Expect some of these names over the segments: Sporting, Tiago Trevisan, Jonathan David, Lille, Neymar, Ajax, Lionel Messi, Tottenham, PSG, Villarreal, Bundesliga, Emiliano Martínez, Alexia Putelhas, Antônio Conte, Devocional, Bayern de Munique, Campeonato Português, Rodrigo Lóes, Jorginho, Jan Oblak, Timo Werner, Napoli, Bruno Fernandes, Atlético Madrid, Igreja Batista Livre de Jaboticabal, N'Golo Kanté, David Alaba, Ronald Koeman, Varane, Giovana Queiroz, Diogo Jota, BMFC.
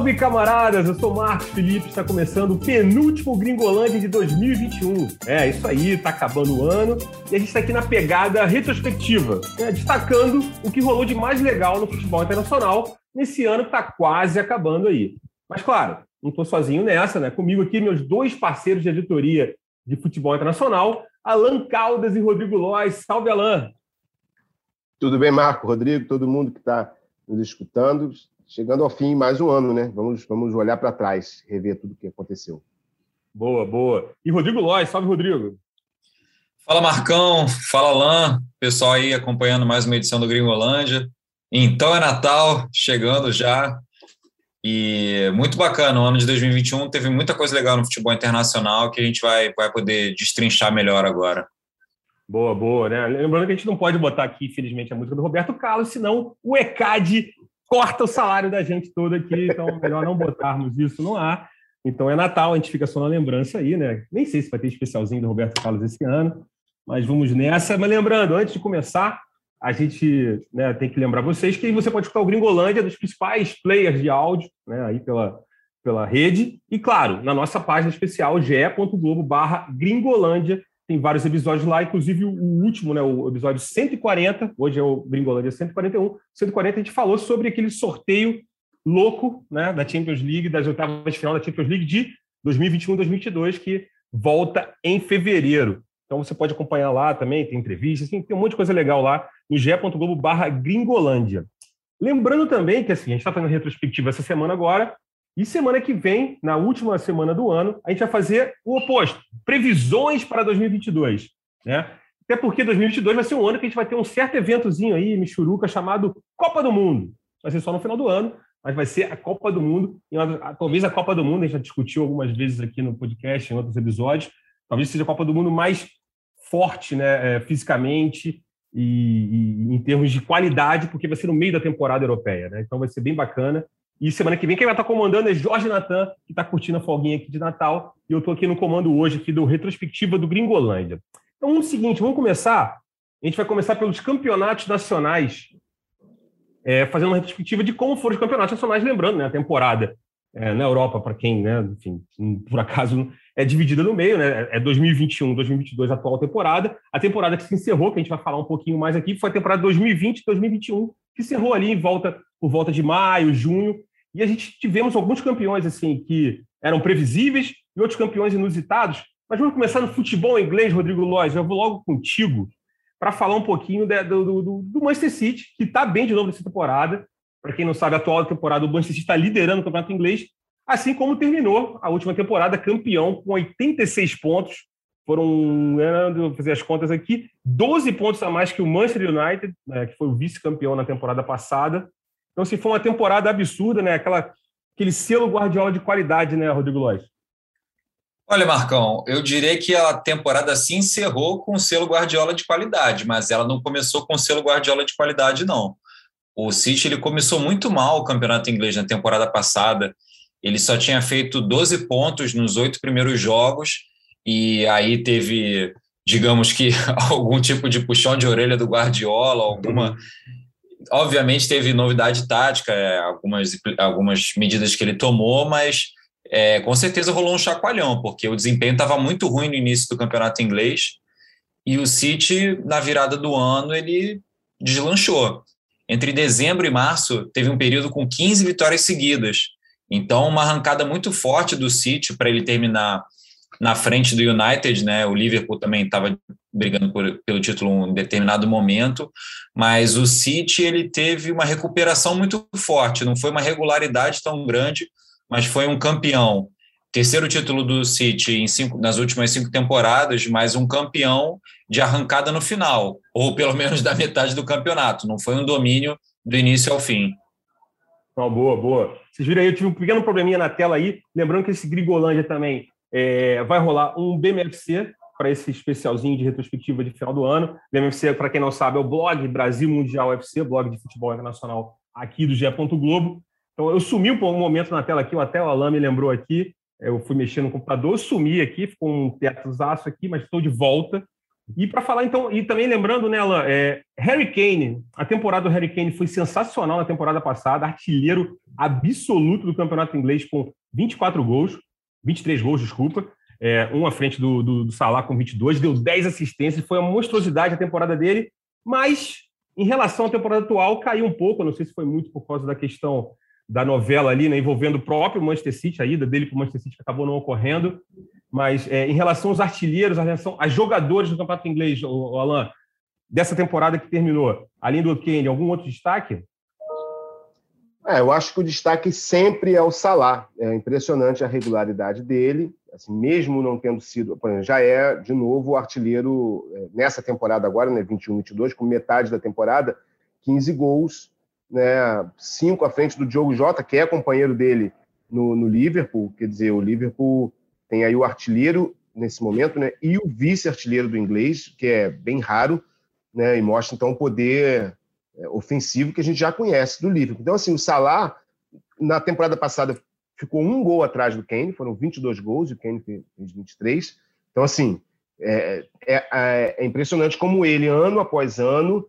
Salve, camaradas! Eu sou o Marcos Felipe, está começando o penúltimo Gringolândia de 2021. É, isso aí, tá acabando o ano e a gente está aqui na pegada retrospectiva, né, destacando o que rolou de mais legal no futebol internacional nesse ano que tá quase acabando aí. Mas, claro, não estou sozinho nessa, né? Comigo aqui, meus dois parceiros de editoria de futebol internacional, Alan Caldas e Rodrigo Lóes. Salve, Alan! Tudo bem, Marco, Rodrigo, todo mundo que está nos escutando. Chegando ao fim, mais um ano, né? Vamos olhar para trás, rever tudo o que aconteceu. Boa, boa. E Rodrigo Lóes, salve, Rodrigo. Fala, Marcão. Fala, Alain. Pessoal aí acompanhando mais uma edição do Gringolândia. Então é Natal, chegando já. E muito bacana, o ano de 2021 teve muita coisa legal no futebol internacional que a gente vai poder destrinchar melhor agora. Boa, boa, né? Lembrando que a gente não pode botar aqui, infelizmente, a música do Roberto Carlos, senão o ECAD corta o salário da gente todo aqui, então melhor não botarmos isso no ar. Então é Natal, a gente fica só na lembrança aí, né? Nem sei se vai ter especialzinho do Roberto Carlos esse ano, mas vamos nessa. Mas lembrando, antes de começar, a gente, né, tem que lembrar vocês que você pode escutar o Gringolândia dos principais players de áudio, né, aí pela rede. E, claro, na nossa página especial, ge.globo/Gringolândia, tem vários episódios lá, inclusive o último, né, o episódio 140, hoje é o Gringolândia 141, 140 a gente falou sobre aquele sorteio louco, né, da Champions League, das oitavas de final da Champions League de 2021-2022, que volta em fevereiro. Então você pode acompanhar lá também, tem entrevistas, tem um monte de coisa legal lá no ge.globo/Gringolândia. Lembrando também que assim, a gente está fazendo retrospectiva essa semana agora, e semana que vem, na última semana do ano, a gente vai fazer o oposto, previsões para 2022. Né? Até porque 2022 vai ser um ano que a gente vai ter um certo eventozinho aí, Michuruca, chamado Copa do Mundo. Vai ser só no final do ano, mas vai ser a Copa do Mundo. E talvez a Copa do Mundo, a gente já discutiu algumas vezes aqui no podcast, em outros episódios, talvez seja a Copa do Mundo mais forte, né, fisicamente e em termos de qualidade, porque vai ser no meio da temporada europeia. Né? Então vai ser bem bacana. E semana que vem quem vai estar comandando é Jorge Natan, que está curtindo a folguinha aqui de Natal. E eu estou aqui no comando hoje aqui do Retrospectiva do Gringolândia. Então, é o seguinte, vamos começar. A gente vai começar pelos campeonatos nacionais, fazendo uma retrospectiva de como foram os campeonatos nacionais, lembrando, né, a temporada na Europa, para quem, né, enfim, por acaso, é dividida no meio, né, é 2021, 2022, a atual temporada. A temporada que se encerrou, que a gente vai falar um pouquinho mais aqui, foi a temporada 2020, 2021, que encerrou ali por volta de maio, junho. E a gente tivemos alguns campeões assim, que eram previsíveis e outros campeões inusitados. Mas vamos começar no futebol inglês, Rodrigo Lóes. Eu vou logo contigo para falar um pouquinho do Manchester City, que está bem de novo nessa temporada. Para quem não sabe, a atual temporada, o Manchester City está liderando o campeonato inglês, assim como terminou a última temporada, campeão, com 86 pontos. Foram, vou fazer as contas aqui, 12 pontos a mais que o Manchester United, né, que foi o vice-campeão na temporada passada. Então, se foi uma temporada absurda, né? Aquele selo Guardiola de qualidade, né, Rodrigo Lóes? Olha, Marcão, eu diria que a temporada se encerrou com o selo Guardiola de qualidade, mas ela não começou com o selo Guardiola de qualidade, não. O City ele começou muito mal o campeonato inglês na temporada passada. Ele só tinha feito 12 pontos nos 8 primeiros jogos e aí teve, digamos que, algum tipo de puxão de orelha do Guardiola, alguma... Obviamente teve novidade tática, algumas medidas que ele tomou, mas com certeza rolou um chacoalhão, porque o desempenho estava muito ruim no início do campeonato inglês e o City, na virada do ano, ele deslanchou. Entre dezembro e março, teve um período com 15 vitórias seguidas. Então, uma arrancada muito forte do City para ele terminar na frente do United, né? O Liverpool também estava brigando pelo título em determinado momento, mas o City ele teve uma recuperação muito forte, não foi uma regularidade tão grande, mas foi um campeão. Terceiro título do City nas últimas 5 temporadas, mas um campeão de arrancada no final, ou pelo menos da metade do campeonato, não foi um domínio do início ao fim. Oh, boa, boa. Vocês viram aí, eu tive um pequeno probleminha na tela aí, lembrando que esse Gringolândia também vai rolar um BMFC para esse especialzinho de retrospectiva de final do ano. BMFC, para quem não sabe, é o blog Brasil Mundial FC, blog de futebol internacional aqui do GE. Globo. Então eu sumi por um momento na tela aqui, até o Alan me lembrou aqui, eu fui mexendo no computador, sumi aqui, ficou um teatozaço aqui, mas estou de volta. E para falar então, e também lembrando, né, Alan, Harry Kane, a temporada do Harry Kane foi sensacional na temporada passada, artilheiro absoluto do campeonato inglês com 23 gols, um à frente do Salah com 22, deu 10 assistências, foi uma monstruosidade a temporada dele, mas em relação à temporada atual caiu um pouco, eu não sei se foi muito por causa da questão da novela ali, né, envolvendo o próprio Manchester City, a ida dele para o Manchester City que acabou não ocorrendo, mas em relação aos artilheiros, em relação aos jogadores do campeonato inglês, o Alan, dessa temporada que terminou, além do Kane, algum outro destaque? Eu acho que o destaque sempre é o Salah. É impressionante a regularidade dele, assim, mesmo não tendo sido... Já é, de novo, o artilheiro nessa temporada agora, né, 21-22, com metade da temporada, 15 gols, né, 5 à frente do Diogo Jota, que é companheiro dele no Liverpool. Quer dizer, o Liverpool tem aí o artilheiro nesse momento, né, e o vice-artilheiro do inglês, que é bem raro, né, e mostra, então, o poder... ofensivo que a gente já conhece do Liverpool. Então, assim, o Salah, na temporada passada, ficou um gol atrás do Kane, foram 22 gols, e o Kane fez 23. Então, assim, é impressionante como ele, ano após ano,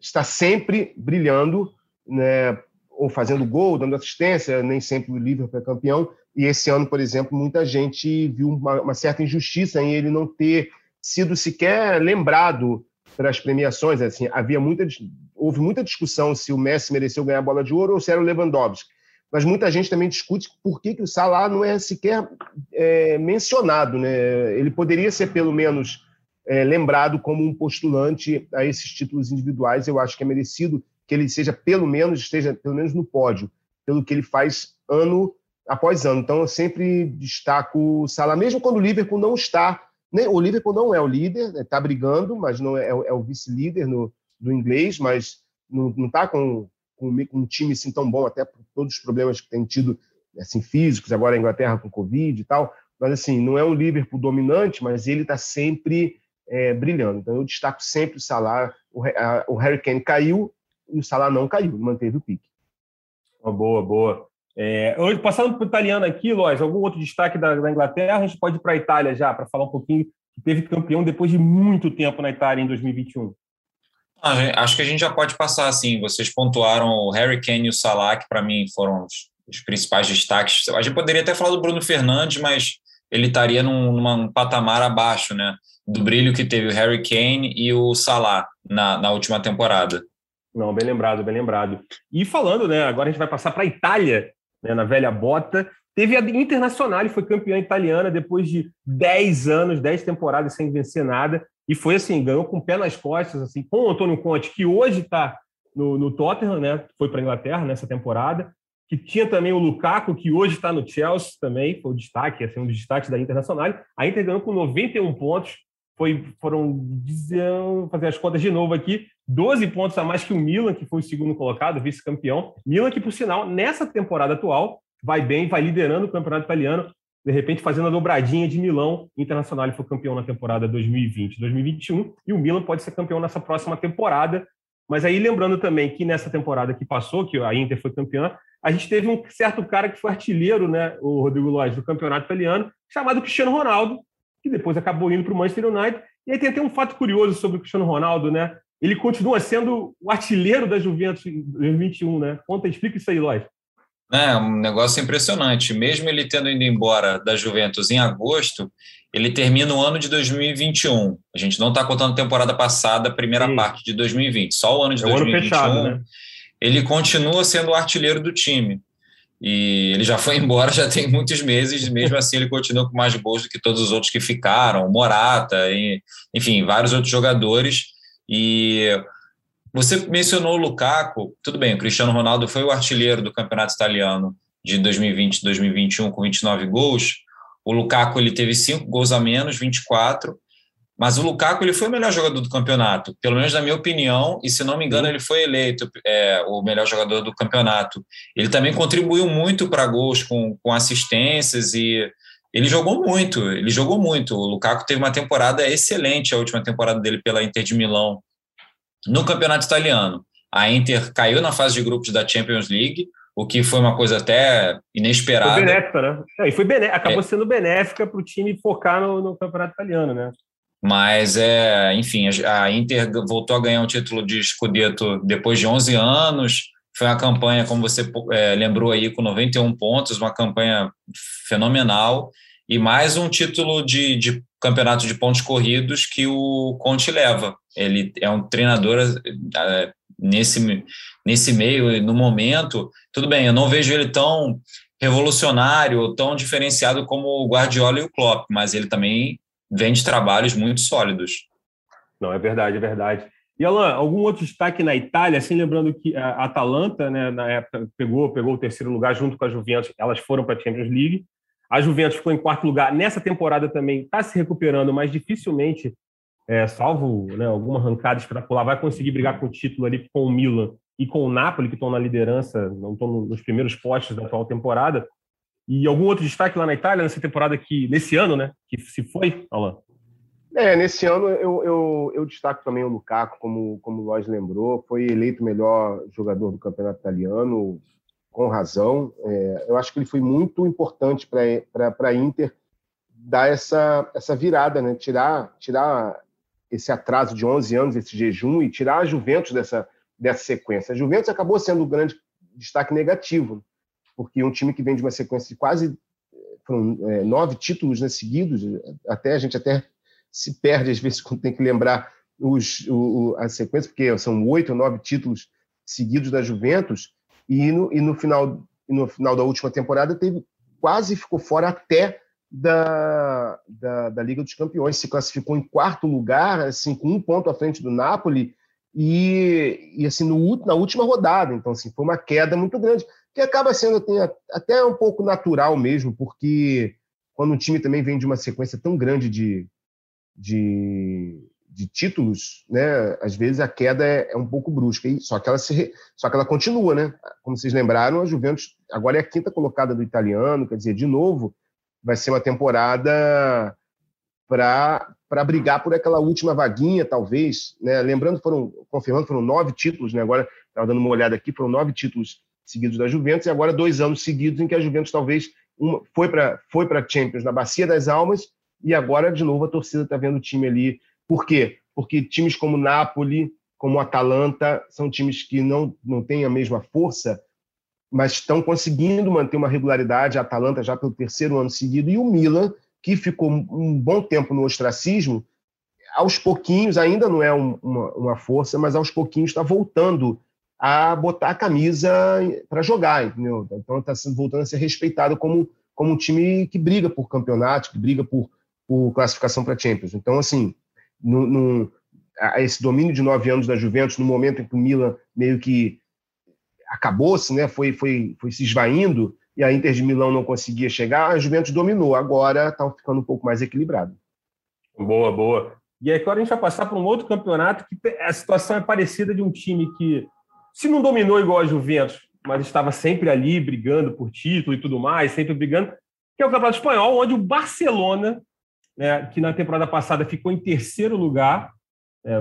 está sempre brilhando, né, ou fazendo gol, dando assistência, nem sempre o Liverpool é campeão. E esse ano, por exemplo, muita gente viu uma certa injustiça em ele não ter sido sequer lembrado para as premiações, assim, houve muita discussão se o Messi mereceu ganhar a bola de ouro ou se era o Lewandowski. Mas muita gente também discute por que o Salah não é sequer mencionado, né? Ele poderia ser, pelo menos, lembrado como um postulante a esses títulos individuais. Eu acho que é merecido que ele esteja pelo menos no pódio, pelo que ele faz ano após ano. Então, eu sempre destaco o Salah, mesmo quando o Liverpool não está... O Liverpool não é o líder, está brigando, mas não é o vice-líder do inglês, mas não está com um time assim tão bom, até por todos os problemas que tem tido, assim, físicos, agora a Inglaterra com Covid e tal, mas assim, não é um Liverpool dominante, mas ele está sempre brilhando. Então eu destaco sempre o Salah. O Harry Kane caiu e o Salah não caiu, manteve o pique. Boa. Passando para o italiano aqui, Lóis, algum outro destaque da Inglaterra? A gente pode ir para a Itália já, para falar um pouquinho, que teve campeão depois de muito tempo na Itália em 2021. Acho que a gente já pode passar, assim, vocês pontuaram o Harry Kane e o Salah, que para mim foram os principais destaques. A gente poderia até falar do Bruno Fernandes, mas ele estaria num patamar abaixo, né, do brilho que teve o Harry Kane e o Salah na última temporada. Não, bem lembrado. E falando, né, agora a gente vai passar para a Itália, né, na velha bota. Teve a Internacional e foi campeã italiana depois de 10 anos, 10 temporadas sem vencer nada, e foi assim, ganhou com o pé nas costas, assim, com o Antônio Conte, que hoje está no Tottenham, né, foi para a Inglaterra nessa temporada, que tinha também o Lukaku, que hoje está no Chelsea também, foi o destaque, assim, um dos destaques da Internacional. A Inter ganhou com 91 pontos, foram fazer as contas de novo aqui, 12 pontos a mais que o Milan, que foi o segundo colocado, vice-campeão. Milan que, por sinal, nessa temporada atual, vai bem, vai liderando o campeonato italiano, de repente fazendo a dobradinha de Milão. Internacional foi campeão na temporada 2020-2021, e o Milan pode ser campeão nessa próxima temporada. Mas aí, lembrando também que nessa temporada que passou, que a Inter foi campeã, a gente teve um certo cara que foi artilheiro, né, o Rodrigo Lóes, do campeonato italiano, chamado Cristiano Ronaldo, que depois acabou indo para o Manchester United. E aí tem até um fato curioso sobre o Cristiano Ronaldo, né? Ele continua sendo o artilheiro da Juventus em 2021, né? Conta, explica isso aí, Lóis. É um negócio impressionante. Mesmo ele tendo ido embora da Juventus em agosto, ele termina o ano de 2021. A gente não está contando a temporada passada, a primeira parte de 2020, só o ano de 2021. Ano fechado, né? Ele continua sendo o artilheiro do time. E ele já foi embora, já tem muitos meses, mesmo assim ele continua com mais gols do que todos os outros que ficaram, Morata, e, enfim, vários outros jogadores. E você mencionou o Lukaku, tudo bem, o Cristiano Ronaldo foi o artilheiro do campeonato italiano de 2020 e 2021 com 29 gols, o Lukaku ele teve 5 gols a menos, 24, mas o Lukaku ele foi o melhor jogador do campeonato, pelo menos na minha opinião, e se não me engano ele foi eleito o melhor jogador do campeonato. Ele também contribuiu muito para gols com assistências e ele jogou muito. O Lukaku teve uma temporada excelente, a última temporada dele pela Inter de Milão no campeonato italiano. A Inter caiu na fase de grupos da Champions League, o que foi uma coisa até inesperada. Foi benéfica, né? Acabou sendo benéfica para o time focar no campeonato italiano, né? Mas, enfim, a Inter voltou a ganhar um título de Scudetto depois de 11 anos, Foi uma campanha, como você lembrou aí, com 91 pontos, uma campanha fenomenal, e mais um título de campeonato de pontos corridos que o Conte leva. Ele é um treinador nesse meio, no momento, tudo bem, eu não vejo ele tão revolucionário, tão diferenciado como o Guardiola e o Klopp, mas ele também vem de trabalhos muito sólidos. Não, é verdade, é verdade. E, Alan, algum outro destaque na Itália? Assim, lembrando que a Atalanta, né, na época, pegou o terceiro lugar junto com a Juventus. Elas foram para a Champions League. A Juventus ficou em quarto lugar. Nessa temporada também está se recuperando, mas dificilmente, salvo, né, alguma arrancada espetacular, vai conseguir brigar com o título ali com o Milan e com o Napoli, que estão na liderança, não estão nos primeiros postos da atual temporada. E algum outro destaque lá na Itália, nessa temporada nesse ano, né, que se foi, Alan? Nesse ano eu destaco também o Lukaku, como o Lóes lembrou, foi eleito o melhor jogador do campeonato italiano, com razão. Eu acho que ele foi muito importante para a Inter dar essa virada, né? Tirar esse atraso de 11 anos, esse jejum, e tirar a Juventus dessa sequência. A Juventus acabou sendo um grande destaque negativo, porque um time que vem de uma sequência de quase 9 títulos, né, seguidos, a gente se perde às vezes quando tem que lembrar a sequência, porque são 8 ou 9 títulos seguidos da Juventus, e no final da última temporada quase ficou fora até da Liga dos Campeões, se classificou em quarto lugar, assim, com 1 ponto à frente do Napoli, e assim, na última rodada. Então, assim, foi uma queda muito grande, que acaba sendo até um pouco natural mesmo, porque quando um time também vem de uma sequência tão grande de títulos, né, às vezes a queda é um pouco brusca, só que ela continua, né? Como vocês lembraram, a Juventus agora é a 5ª colocada do italiano, quer dizer, de novo, vai ser uma temporada para brigar por aquela última vaguinha, talvez, né? Lembrando, foram 9 títulos, né? Agora, estava dando uma olhada aqui, foram 9 títulos seguidos da Juventus, e agora 2 anos seguidos em que a Juventus talvez foi para Champions na Bacia das Almas. E agora, de novo, a torcida está vendo o time ali. Por quê? Porque times como Napoli, como Atalanta, são times que não têm a mesma força, mas estão conseguindo manter uma regularidade. A Atalanta já pelo 3º ano seguido. E o Milan, que ficou um bom tempo no ostracismo, aos pouquinhos, ainda não é uma força, mas aos pouquinhos está voltando a botar a camisa para jogar, entendeu? Então está voltando a ser respeitado como um time que briga por campeonato, que briga por classificação para Champions. Então, assim, esse domínio de 9 anos da Juventus, no momento em que o Milan meio que acabou-se, né, foi se esvaindo, e a Inter de Milão não conseguia chegar, a Juventus dominou. Agora está ficando um pouco mais equilibrado. Boa, boa. E aí, agora a gente vai passar para um outro campeonato que a situação é parecida, de um time que, se não dominou igual a Juventus, mas estava sempre ali brigando por título e tudo mais, sempre brigando, que é o Campeonato Espanhol, onde o Barcelona, que na temporada passada ficou em 3º lugar,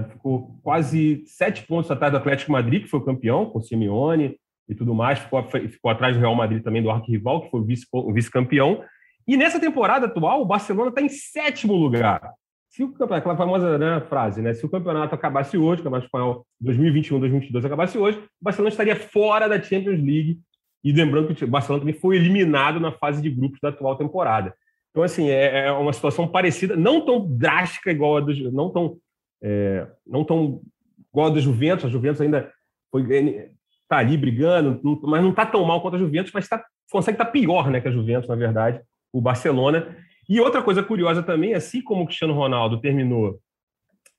ficou quase 7 pontos atrás do Atlético Madrid, que foi campeão, com o Simeone e tudo mais, ficou atrás do Real Madrid também, do arquirrival, que foi o vice-campeão. E nessa temporada atual, o Barcelona está em 7º lugar. Se o campeonato, aquela famosa, né, frase, né? Se o campeonato acabasse hoje, o Campeonato Espanhol 2021-2022 acabasse hoje, o Barcelona estaria fora da Champions League. E lembrando que o Barcelona também foi eliminado na fase de grupos da atual temporada. Então, assim, é uma situação parecida, não tão drástica igual a do Juventus. A Juventus ainda está ali brigando, mas não está tão mal quanto a Juventus, mas consegue estar pior, né, que a Juventus, na verdade, o Barcelona. E outra coisa curiosa também, assim como o Cristiano Ronaldo terminou,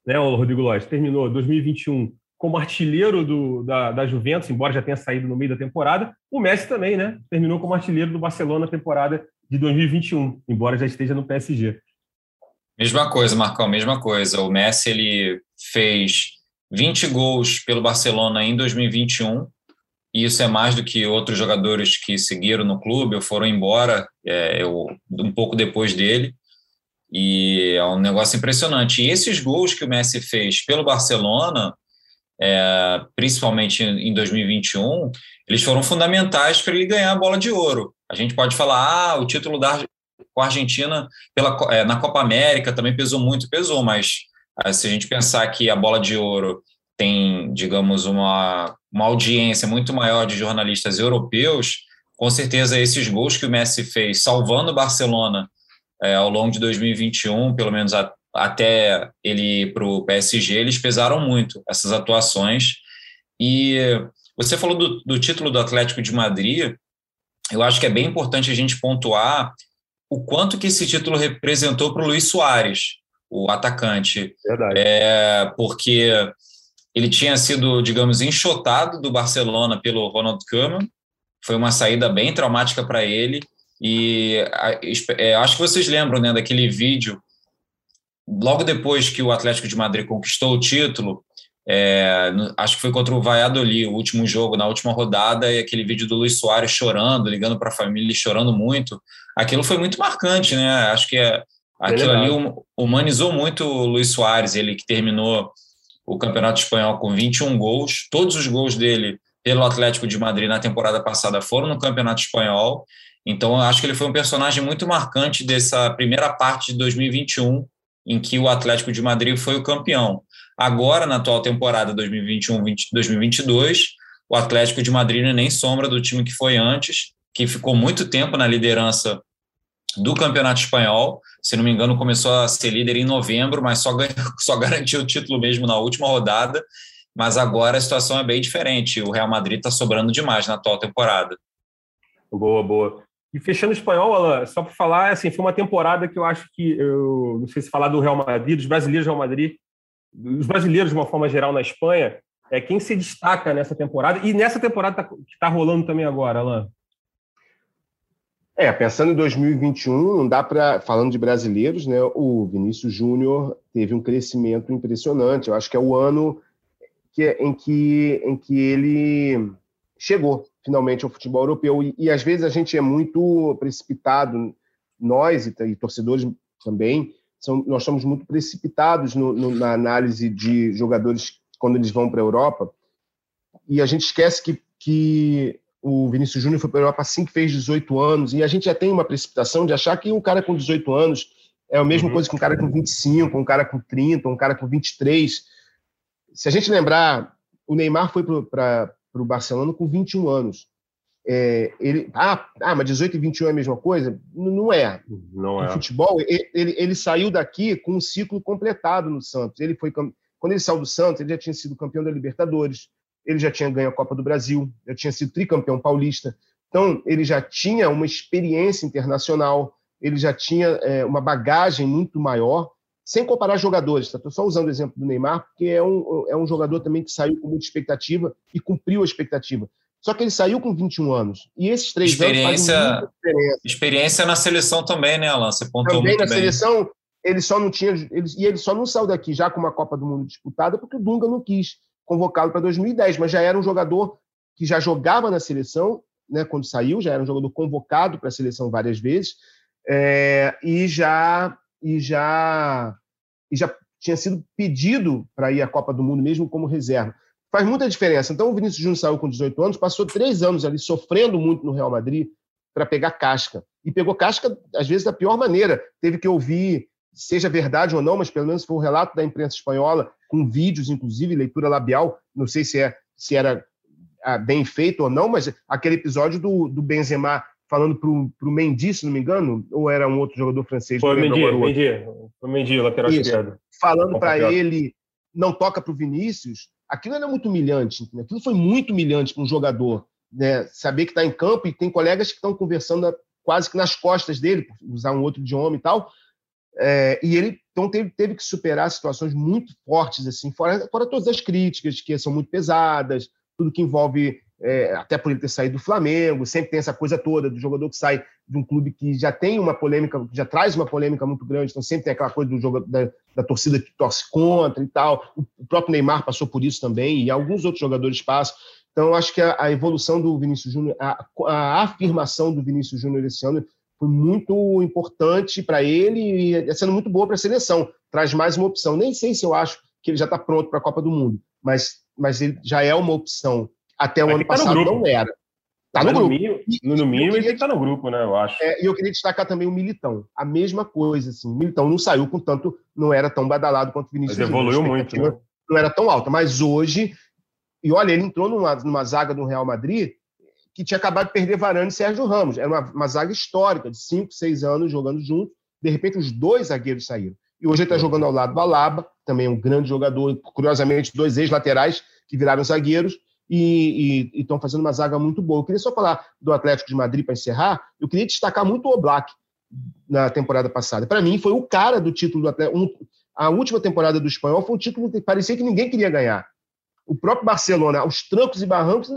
né, o Rodrigo Lóes terminou 2021 como artilheiro da Juventus, embora já tenha saído no meio da temporada, o Messi também, né, terminou como artilheiro do Barcelona na temporada de 2021, embora já esteja no PSG. Mesma coisa, Marcão, mesma coisa. O Messi, ele fez 20 gols pelo Barcelona em 2021, e isso é mais do que outros jogadores que seguiram no clube ou foram embora um pouco depois dele, e é um negócio impressionante. E esses gols que o Messi fez pelo Barcelona, principalmente em 2021, eles foram fundamentais para ele ganhar a bola de ouro. A gente pode falar, o título com a Argentina na Copa América também pesou muito, mas se a gente pensar que a bola de ouro tem, digamos, uma uma audiência muito maior de jornalistas europeus, com certeza esses gols que o Messi fez, salvando o Barcelona ao longo de 2021, pelo menos até ele ir para o PSG, eles pesaram muito, essas atuações. E você falou do título do Atlético de Madrid. Eu acho que é bem importante a gente pontuar o quanto que esse título representou para o Luis Suárez, o atacante. Verdade. Porque ele tinha sido, digamos, enxotado do Barcelona pelo Ronald Koeman. Foi uma saída bem traumática para ele. E acho que vocês lembram, né, daquele vídeo, logo depois que o Atlético de Madrid conquistou o título, acho que foi contra o Valladolid, o último jogo, na última rodada, e aquele vídeo do Luis Suárez chorando, ligando para a família e chorando muito. Aquilo foi muito marcante, né? Acho que aquilo ali humanizou muito o Luis Suárez, ele que terminou o Campeonato Espanhol com 21 gols. Todos os gols dele pelo Atlético de Madrid na temporada passada foram no Campeonato Espanhol. Então, eu acho que ele foi um personagem muito marcante dessa primeira parte de 2021, em que o Atlético de Madrid foi o campeão. Agora, na atual temporada 2021-2022, o Atlético de Madrid não é nem sombra do time que foi antes, que ficou muito tempo na liderança do Campeonato Espanhol. Se não me engano, começou a ser líder em novembro, mas só garantiu o título mesmo na última rodada. Mas agora a situação é bem diferente. O Real Madrid está sobrando demais na atual temporada. Boa, boa. E fechando o espanhol, Alan, só para falar, assim, foi uma temporada que eu acho que, eu não sei se falar do Real Madrid, dos brasileiros do Real Madrid, os brasileiros de uma forma geral na Espanha, é quem se destaca nessa temporada, e nessa temporada que está rolando também agora, Alan. Pensando em 2021, não dá para, falando de brasileiros, né, o Vinícius Júnior teve um crescimento impressionante. Eu acho que é o ano em que ele chegou finalmente ao futebol europeu. E às vezes a gente é muito precipitado, nós e torcedores também, nós somos muito precipitados na análise de jogadores quando eles vão para a Europa, e a gente esquece que o Vinícius Júnior foi para a Europa assim que fez 18 anos, e a gente já tem uma precipitação de achar que um cara com 18 anos é a mesma coisa que um cara com 25, um cara com 30, um cara com 23. Se a gente lembrar, o Neymar foi para o Barcelona com 21 anos. Mas 18 e 21 é a mesma coisa? Não é. Não é. No futebol, ele saiu daqui com um ciclo completado no Santos. Quando ele saiu do Santos, ele já tinha sido campeão da Libertadores, ele já tinha ganho a Copa do Brasil, já tinha sido tricampeão paulista. Então, ele já tinha uma experiência internacional, ele já tinha uma bagagem muito maior, sem comparar jogadores, tá? Estou só usando o exemplo do Neymar, porque é um jogador também que saiu com muita expectativa e cumpriu a expectativa. Só que ele saiu com 21 anos. E esses 3 anos fazem muita diferença. Experiência na seleção também, né, Alan? Você pontuou também muito bem. Também na seleção, ele só não tinha... Ele só não saiu daqui já com uma Copa do Mundo disputada porque o Dunga não quis convocá-lo para 2010, mas já era um jogador que já jogava na seleção, né, quando saiu, já era um jogador convocado para a seleção várias vezes, e já tinha sido pedido para ir à Copa do Mundo mesmo como reserva. Faz muita diferença. Então, o Vinícius Júnior saiu com 18 anos, passou 3 anos ali sofrendo muito no Real Madrid para pegar casca. E pegou casca, às vezes, da pior maneira. Teve que ouvir, seja verdade ou não, mas pelo menos foi um relato da imprensa espanhola, com vídeos, inclusive, leitura labial. Não sei se era bem feito ou não, mas aquele episódio do Benzema falando para o Mendy, se não me engano, ou era um outro jogador francês? Foi o Mendy, lateral esquerdo. Falando para ele, não toca para o Vinícius, aquilo era muito humilhante, né? Aquilo foi muito humilhante para um jogador, né? Saber que está em campo e tem colegas que estão conversando quase que nas costas dele, usar um outro idioma e tal, e ele então teve que superar situações muito fortes, assim, fora todas as críticas, que são muito pesadas, tudo que envolve... até por ele ter saído do Flamengo, sempre tem essa coisa toda do jogador que sai de um clube que já tem uma polêmica, já traz uma polêmica muito grande, então sempre tem aquela coisa do jogo da torcida que torce contra e tal. O próprio Neymar passou por isso também, e alguns outros jogadores passam. Então eu acho que a evolução do Vinícius Júnior, a afirmação do Vinícius Júnior esse ano foi muito importante para ele e está sendo muito boa para a seleção. Traz mais uma opção. Nem sei se eu acho que ele já está pronto para a Copa do Mundo, mas ele já é uma opção. Até o ano passado não era. Está no grupo. No mínimo, ele tem que estar no grupo, né? Eu acho. E eu queria destacar também o Militão. A mesma coisa, assim. O Militão não saiu com tanto, não era tão badalado quanto o Vinícius Júnior. Mas evoluiu muito, né? Não era tão alta. Mas hoje E olha, ele entrou numa zaga do Real Madrid que tinha acabado de perder Varane e Sérgio Ramos. Era uma zaga histórica, de 5, 6 anos jogando junto. De repente, os dois zagueiros saíram. E hoje ele está jogando ao lado do Alaba, também um grande jogador. Curiosamente, dois ex-laterais que viraram zagueiros e estão fazendo uma zaga muito boa. Eu queria só falar do Atlético de Madrid para encerrar. Eu queria destacar muito o Oblak na temporada passada. Para mim, foi o cara do título do Atlético. A última temporada do Espanhol foi um título que parecia que ninguém queria ganhar. O próprio Barcelona, aos trancos e barrancos,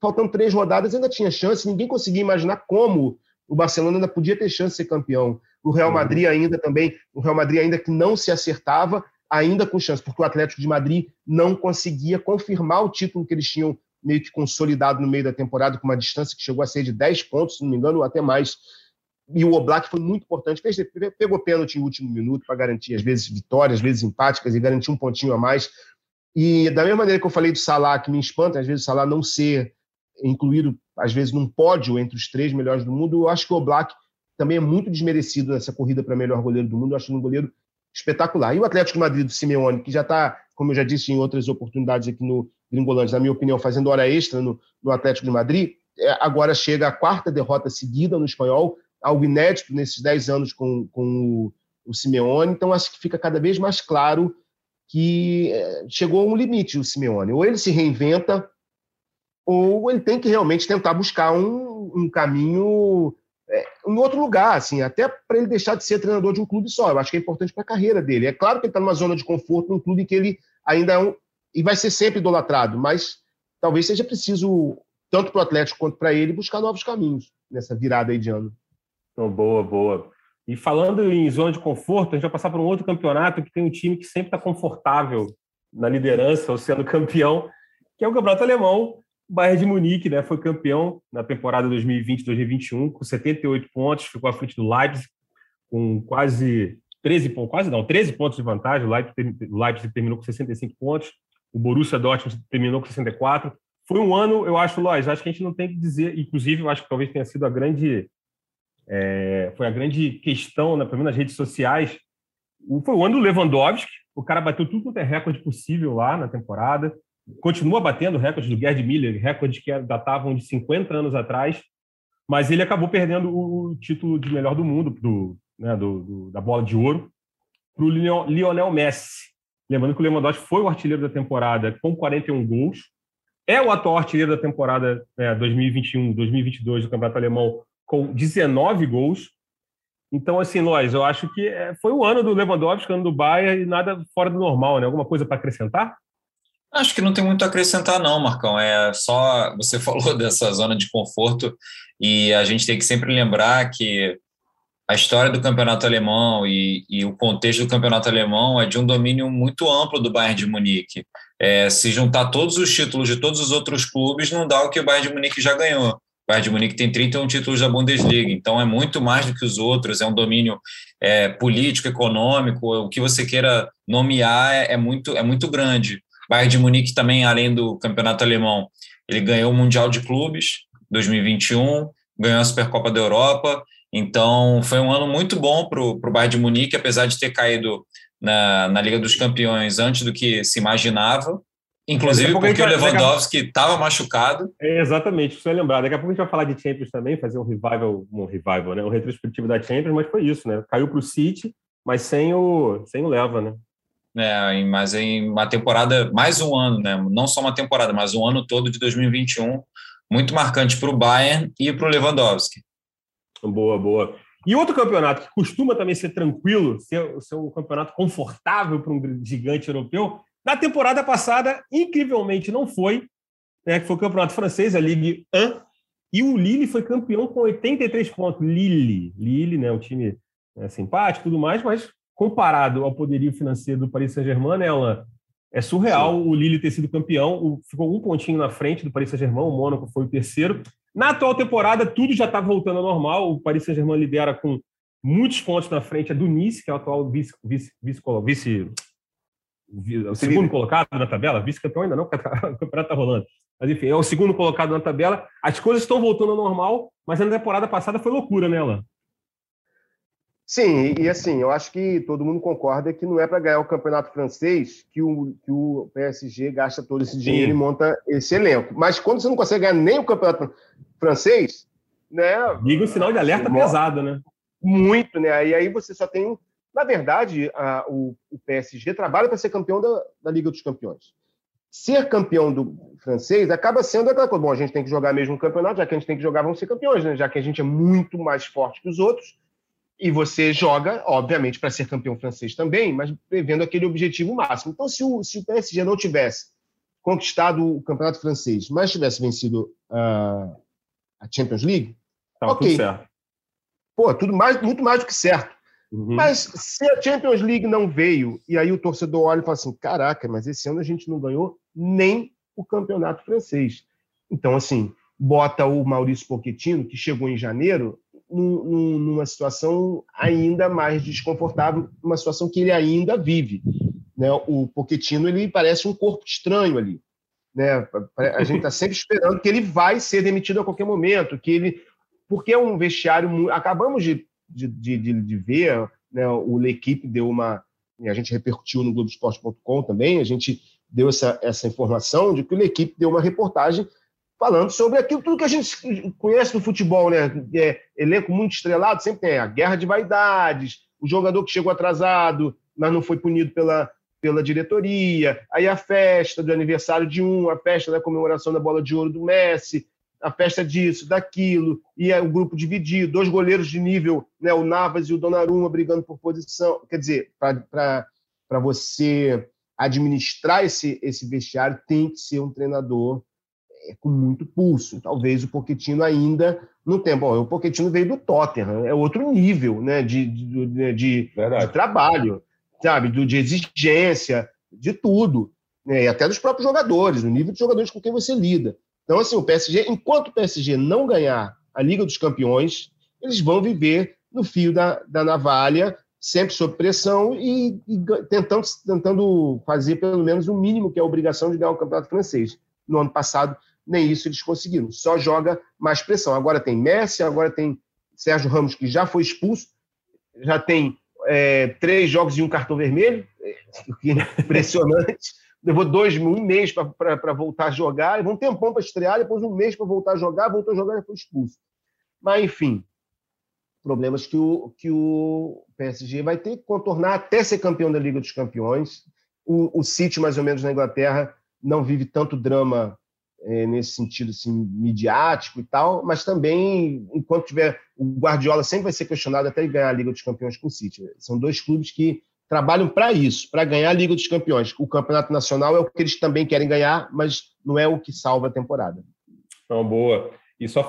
faltando 3 rodadas, ainda tinha chance. Ninguém conseguia imaginar como o Barcelona ainda podia ter chance de ser campeão. O Real Madrid ainda também, o Real Madrid ainda que não se acertava, ainda com chance, porque o Atlético de Madrid não conseguia confirmar o título que eles tinham meio que consolidado no meio da temporada, com uma distância que chegou a ser de 10 pontos, se não me engano, ou até mais. E o Oblak foi muito importante. Pegou pênalti no último minuto para garantir, às vezes, vitórias, às vezes empáticas, e garantir um pontinho a mais. E da mesma maneira que eu falei do Salah, que me espanta, às vezes o Salah não ser incluído, às vezes, num pódio entre os 3 melhores do mundo, eu acho que o Oblak também é muito desmerecido nessa corrida para melhor goleiro do mundo. Eu acho um goleiro espetacular. E o Atlético de Madrid, do Simeone, que já está, como eu já disse em outras oportunidades aqui no Gringolândia, na minha opinião, fazendo hora extra no Atlético de Madrid, agora chega a 4ª derrota seguida no Espanhol, algo inédito nesses 10 anos com o Simeone. Então, acho que fica cada vez mais claro que chegou a um limite o Simeone. Ou ele se reinventa, ou ele tem que realmente tentar buscar um caminho em outro lugar, assim, até para ele deixar de ser treinador de um clube só. Eu acho que é importante para a carreira dele. É claro que ele está numa zona de conforto, num clube que ele ainda é e vai ser sempre idolatrado, mas talvez seja preciso, tanto para o Atlético quanto para ele, buscar novos caminhos nessa virada aí de ano. Então, boa, boa. E falando em zona de conforto, a gente vai passar para um outro campeonato que tem um time que sempre está confortável na liderança ou sendo campeão, que é o campeonato alemão. O Bayern de Munique, né, foi campeão na temporada 2020-2021 com 78 pontos, ficou à frente do Leipzig com quase 13 pontos de vantagem. O Leipzig terminou com 65 pontos, o Borussia Dortmund terminou com 64. Foi um ano, eu acho, Lóis, acho que a gente não tem que dizer, inclusive eu acho que talvez tenha sido a grande... foi a grande questão, né, pelo menos nas redes sociais. Foi o ano do Lewandowski, o cara bateu tudo quanto é recorde possível lá na temporada, continua batendo recordes do Gerd Müller, recordes que datavam de 50 anos atrás, mas ele acabou perdendo o título de melhor do mundo, da bola de ouro, para o Lionel Messi. Lembrando que o Lewandowski foi o artilheiro da temporada com 41 gols, é o atual artilheiro da temporada 2021-2022 do Campeonato Alemão, com 19 gols. Então, assim, Lóis, eu acho que foi o ano do Lewandowski, o ano do Bayern, e nada fora do normal, né? Alguma coisa para acrescentar? Acho que não tem muito a acrescentar, não, Marcão. É só, você falou dessa zona de conforto, e a gente tem que sempre lembrar que a história do campeonato alemão e o contexto do campeonato alemão é de um domínio muito amplo do Bayern de Munique. Se juntar todos os títulos de todos os outros clubes, não dá o que o Bayern de Munique já ganhou. O Bayern de Munique tem 31 títulos da Bundesliga, então é muito mais do que os outros, é um domínio político, econômico, o que você queira nomear é muito grande. O Bayern de Munique também, além do campeonato alemão, ele ganhou o Mundial de Clubes 2021, ganhou a Supercopa da Europa, então foi um ano muito bom para o Bayern de Munique, apesar de ter caído na Liga dos Campeões antes do que se imaginava. Inclusive porque o Lewandowski estava machucado. Exatamente, isso é lembrado. Daqui a pouco a gente vai falar de Champions também, fazer um revival, né? Um retrospectivo da Champions, mas foi isso, né? Caiu para o City, mas sem o Leva, né? Mas em uma temporada, mais um ano, né? Não só uma temporada, mas um ano todo de 2021, muito marcante para o Bayern e para o Lewandowski. Boa, boa. E outro campeonato que costuma também ser tranquilo, ser um campeonato confortável para um gigante europeu, na temporada passada, incrivelmente, não foi, né? Foi o campeonato francês, a Ligue 1, e o Lille foi campeão com 83 pontos. Lille, né? Um time simpático e tudo mais, mas comparado ao poderio financeiro do Paris Saint-Germain, né, Alan? É surreal. Sim. O Lille ter sido campeão, ficou um pontinho na frente do Paris Saint-Germain, o Mônaco foi o terceiro. Na atual temporada, tudo já está voltando ao normal, o Paris Saint-Germain lidera com muitos pontos na frente, do Nice, que é o atual o segundo colocado na tabela, vice-campeão ainda não, o campeonato está rolando. Mas enfim, é o segundo colocado na tabela. As coisas estão voltando ao normal, mas na temporada passada foi loucura, né, Alan? Sim, e assim, eu acho que todo mundo concorda que não é para ganhar o campeonato francês que o PSG gasta todo esse dinheiro, sim, e monta esse elenco. Mas quando você não consegue ganhar nem o campeonato francês, né? Liga um sinal de alerta pesado, né? Muito, né? E aí você só tem um. Na verdade, o PSG trabalha para ser campeão da Liga dos Campeões. Ser campeão do francês acaba sendo aquela coisa. Bom, a gente tem que jogar mesmo o campeonato, já que a gente tem que jogar, vamos ser campeões, né? Já que a gente é muito mais forte que os outros. E você joga, obviamente, para ser campeão francês também, mas prevendo aquele objetivo máximo. Então, se o PSG não tivesse conquistado o campeonato francês, mas tivesse vencido a Champions League, tava tudo certo. Pô, muito mais do que certo. Uhum. Mas se a Champions League não veio, e aí o torcedor olha e fala assim, caraca, mas esse ano a gente não ganhou nem o campeonato francês. Então, assim, bota o Maurício Pochettino, que chegou em janeiro, numa situação ainda mais desconfortável, uma situação que ele ainda vive, né? O Pochettino, ele parece um corpo estranho ali, né? A gente está sempre esperando que ele vai ser demitido a qualquer momento, que ele, porque é um vestiário, acabamos de ver, né? O L'Equipe deu uma, a gente repercutiu no Globoesporte.com também, a gente deu essa informação de que o L'Equipe deu uma reportagem falando sobre aquilo tudo que a gente conhece do futebol, né? Elenco muito estrelado, sempre tem a guerra de vaidades, o jogador que chegou atrasado, mas não foi punido pela diretoria, aí a festa do aniversário de um, a festa da comemoração da bola de ouro do Messi, a festa disso, daquilo, e o grupo dividido, dois goleiros de nível, né? O Navas e o Donnarumma brigando por posição. Quer dizer, para você administrar esse vestiário, tem que ser um treinador com muito pulso. Talvez o Pochettino ainda não tenha. Bom, o Pochettino veio do Tottenham, é outro nível, né, de trabalho, sabe, de exigência, de tudo, né, e até dos próprios jogadores, o nível de jogadores com quem você lida. Então, assim, o PSG, enquanto o PSG não ganhar a Liga dos Campeões, eles vão viver no fio da navalha, sempre sob pressão e tentando fazer pelo menos o mínimo que é a obrigação de ganhar o Campeonato Francês. No ano passado, nem isso eles conseguiram. Só joga mais pressão. Agora tem Messi, agora tem Sérgio Ramos, que já foi expulso, já tem 3 jogos e um cartão vermelho, que é impressionante. Levou 1 mês para voltar a jogar, levou um tempão para estrear, depois 1 mês para voltar a jogar, voltou a jogar e foi expulso. Mas, enfim, problemas que o PSG vai ter que contornar até ser campeão da Liga dos Campeões. O City, mais ou menos, na Inglaterra, não vive tanto drama nesse sentido assim, midiático e tal, mas também, enquanto tiver... O Guardiola sempre vai ser questionado até ele ganhar a Liga dos Campeões com o City. São dois clubes que trabalham para isso, para ganhar a Liga dos Campeões. O Campeonato Nacional é o que eles também querem ganhar, mas não é o que salva a temporada. Não, boa. E só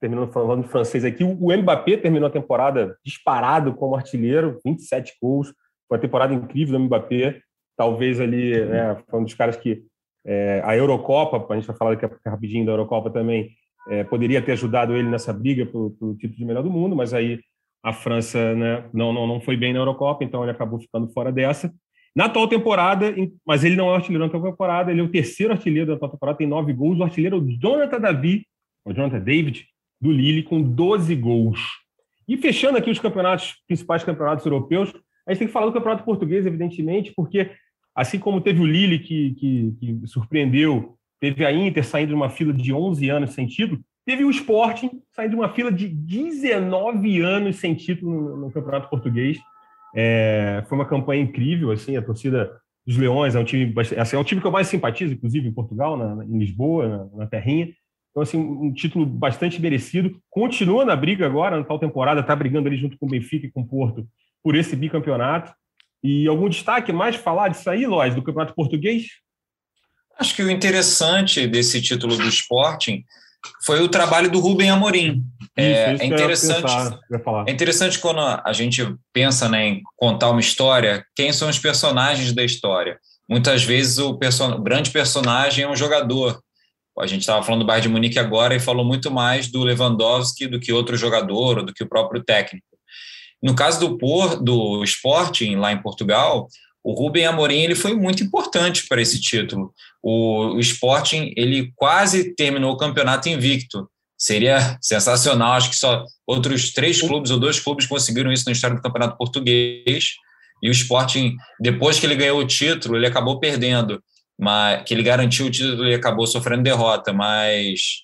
terminando falando em francês aqui, o Mbappé terminou a temporada disparado como artilheiro, 27 gols, foi uma temporada incrível do Mbappé. Talvez ali, né, foi um dos caras que a Eurocopa, a gente vai falar daqui a pouco rapidinho da Eurocopa também, poderia ter ajudado ele nessa briga pelo título de melhor do mundo, mas aí a França, né, não foi bem na Eurocopa, então ele acabou ficando fora dessa. Na atual temporada, mas ele não é o artilheiro na atual temporada, ele é o terceiro artilheiro da atual temporada, tem 9 gols, o artilheiro é o Jonathan David, do Lille, com 12 gols. E fechando aqui principais campeonatos europeus, a gente tem que falar do Campeonato Português, evidentemente, porque assim como teve o Lille, que surpreendeu, teve a Inter saindo de uma fila de 11 anos sem título, teve o Sporting saindo de uma fila de 19 anos sem título no Campeonato Português. Foi uma campanha incrível, assim, a torcida dos Leões é um time que eu mais simpatizo, inclusive, em Portugal, em Lisboa, na terrinha. Então, assim, um título bastante merecido. Continua na briga agora, na tal temporada, está brigando ali junto com o Benfica e com o Porto por esse bicampeonato. E algum destaque mais falar disso aí, Lóis, do Campeonato Português? Acho que o interessante desse título do Sporting foi o trabalho do Rubem Amorim. É interessante quando a gente pensa, né, em contar uma história, quem são os personagens da história. Muitas vezes o grande personagem é um jogador. A gente estava falando do Bayern de Munique agora e falou muito mais do Lewandowski do que outro jogador ou do que o próprio técnico. No caso do Sporting, lá em Portugal, o Rubem Amorim ele foi muito importante para esse título. O Sporting ele quase terminou o campeonato invicto. Seria sensacional, acho que só outros 2 clubes conseguiram isso na história do Campeonato Português, e o Sporting, depois que ele ganhou o título, ele acabou perdendo, mas que ele garantiu o título, ele acabou sofrendo derrota, mas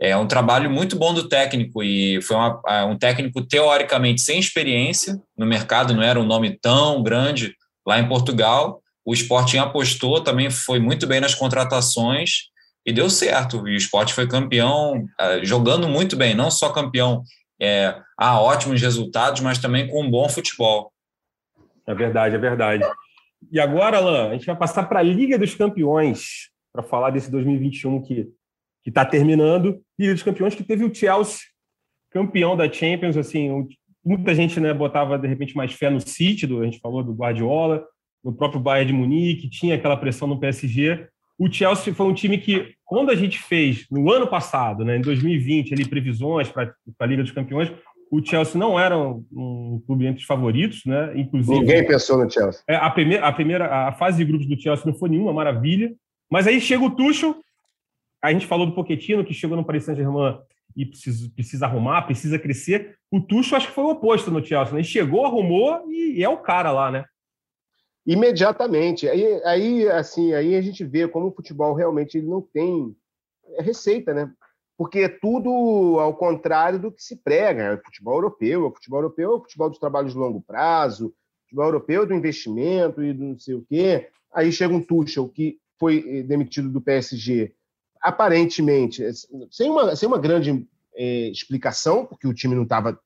é um trabalho muito bom do técnico, e foi um técnico teoricamente sem experiência no mercado, não era um nome tão grande lá em Portugal, o Sporting apostou, também foi muito bem nas contratações, e deu certo, e o Sporting foi campeão, jogando muito bem, não só campeão a ótimos resultados, mas também com um bom futebol. É verdade, é verdade. E agora, Alan, a gente vai passar para a Liga dos Campeões, para falar desse 2021 que está terminando. Liga dos Campeões, que teve o Chelsea campeão da Champions, assim, muita gente, né, botava, de repente, mais fé no City, a gente falou do Guardiola, no próprio Bayern de Munique, tinha aquela pressão no PSG. O Chelsea foi um time que, quando a gente fez, no ano passado, né, em 2020, ali, previsões para a Liga dos Campeões, o Chelsea não era um clube entre os favoritos, né? Inclusive, ninguém pensou no Chelsea. A fase de grupos do Chelsea não foi nenhuma maravilha, mas aí chega o Tuchel, a gente falou do Pochettino, que chegou no Paris Saint-Germain e precisa arrumar, precisa crescer. O Tuchel acho que foi o oposto no Chelsea, né? Ele chegou, arrumou e é o cara lá, né? Imediatamente. Aí a gente vê como o futebol realmente ele não tem receita, né? Porque é tudo ao contrário do que se prega. É o futebol europeu, é o futebol dos trabalhos de longo prazo, o futebol europeu do investimento e do não sei o quê. Aí chega um Tuchel que foi demitido do PSG, aparentemente, sem uma grande explicação, porque o time não estava...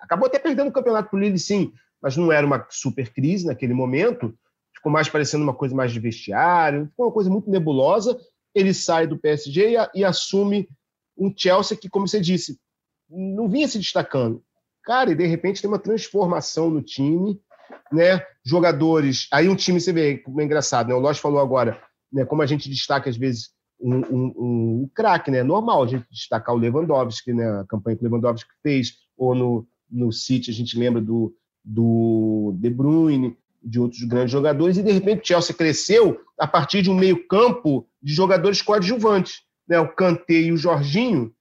Acabou até perdendo o campeonato para o Lille, sim, mas não era uma super crise naquele momento, ficou mais parecendo uma coisa mais de vestiário, ficou uma coisa muito nebulosa. Ele sai do PSG e assume um Chelsea que, como você disse, não vinha se destacando. Cara, e de repente tem uma transformação no time, né? Jogadores... Aí um time, você vê, é engraçado, né? O Lóes falou agora, né? Como a gente destaca, às vezes, um craque, né? É normal a gente destacar o Lewandowski, né? A campanha que o Lewandowski fez, ou no City, a gente lembra do De Bruyne, de outros grandes jogadores, e de repente o Chelsea cresceu a partir de um meio-campo de jogadores coadjuvantes, né? O Kanté e o Jorginho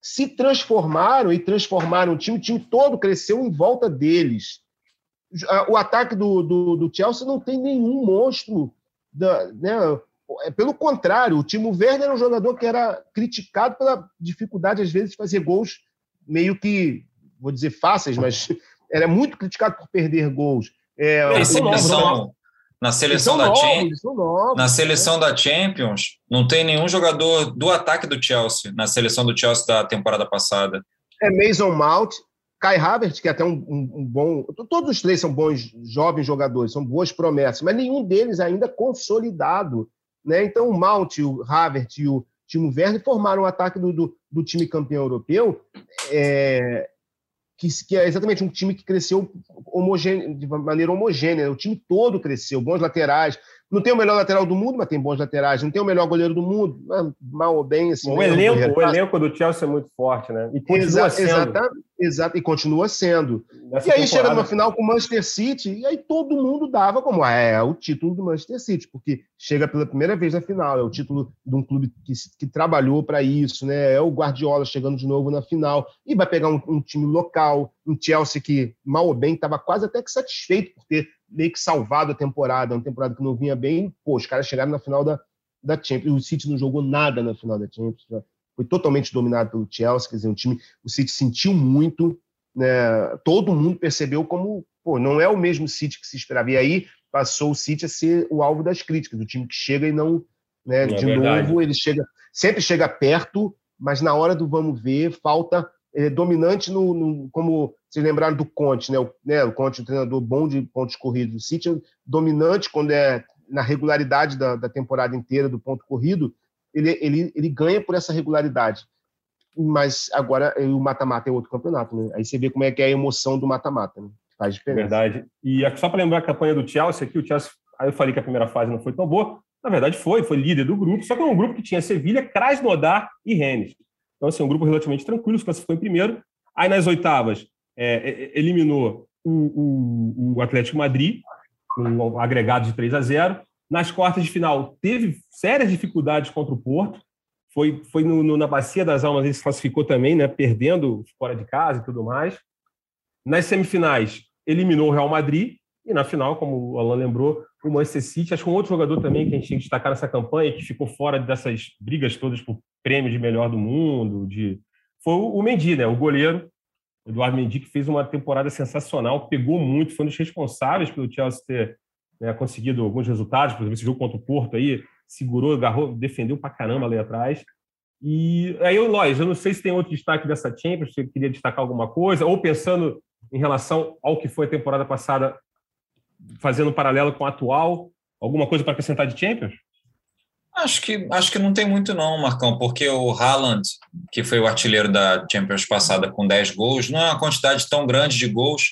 se transformaram e transformaram o time todo cresceu em volta deles. O ataque do Chelsea não tem nenhum monstro, né? Pelo contrário, o Timo Werner era um jogador que era criticado pela dificuldade, às vezes, de fazer gols meio que, vou dizer fáceis, mas... Era muito criticado por perder gols. Na seleção da Champions, não tem nenhum jogador do ataque do Chelsea, na seleção do Chelsea da temporada passada. É Mason Mount, Kai Havertz, que é até um bom... Todos os três são bons jovens jogadores, são boas promessas, mas nenhum deles ainda consolidado, né? Então, o Mount, o Havertz e o Timo Werner formaram o ataque do time campeão europeu, que é exatamente um time que cresceu de maneira homogênea, o time todo cresceu, bons laterais, não tem o melhor lateral do mundo, mas tem bons laterais, não tem o melhor goleiro do mundo, mal ou bem... Assim, o elenco do Chelsea é muito forte, né? E continua sendo. Exato, e continua sendo. Nessa temporada. Aí chega numa final com o Manchester City, e aí todo mundo dava como o título do Manchester City, porque chega pela primeira vez na final, é o título de um clube que trabalhou para isso, né? É o Guardiola chegando de novo na final, e vai pegar um time local, um Chelsea que, mal ou bem, estava quase até que satisfeito por ter meio que salvado a temporada, uma temporada que não vinha bem, os caras chegaram na final da Champions, o City não jogou nada na final da Champions, né? Foi totalmente dominado pelo Chelsea, quer dizer, o City sentiu muito, né? Todo mundo percebeu como, não é o mesmo City que se esperava, e aí passou o City a ser o alvo das críticas, o time que chega e não, né? De novo, ele sempre chega perto, mas na hora do vamos ver, falta dominante, como vocês lembraram do Conte, né? O Conte, um treinador bom de pontos corridos, o City é dominante quando é na regularidade da temporada inteira do ponto corrido, ele ganha por essa regularidade, mas agora o mata-mata é outro campeonato, né? Aí você vê como é que é a emoção do mata-mata, né? Faz diferença. Verdade. E só para lembrar a campanha do Chelsea, aqui o Chelsea, aí eu falei que a primeira fase não foi tão boa, na verdade foi líder do grupo, só que é um grupo que tinha Sevilha, Krasnodar e Rennes. Então, assim, um grupo relativamente tranquilo, se classificou em primeiro, aí nas oitavas eliminou o Atlético Madrid, um agregado de 3-0, Nas quartas de final, teve sérias dificuldades contra o Porto, Foi na Bacia das Almas, ele se classificou também, né, perdendo fora de casa e tudo mais. Nas semifinais, eliminou o Real Madrid. E na final, como o Alan lembrou, o Manchester City. Acho que um outro jogador também que a gente tem que destacar nessa campanha, que ficou fora dessas brigas todas por prêmio de melhor do mundo, foi o Mendy, né? O goleiro, Édouard Mendy, que fez uma temporada sensacional, pegou muito, foi um dos responsáveis pelo Chelsea ter, né, conseguido alguns resultados. Por exemplo, esse jogo contra o Porto aí, segurou, agarrou, defendeu pra caramba ali atrás. E aí, Lóis, eu não sei se tem outro destaque dessa Champions, se você queria destacar alguma coisa, ou pensando em relação ao que foi a temporada passada, fazendo um paralelo com a atual, alguma coisa para acrescentar de Champions? Acho que não tem muito não, Marcão, porque o Haaland, que foi o artilheiro da Champions passada com 10 gols, não é uma quantidade tão grande de gols.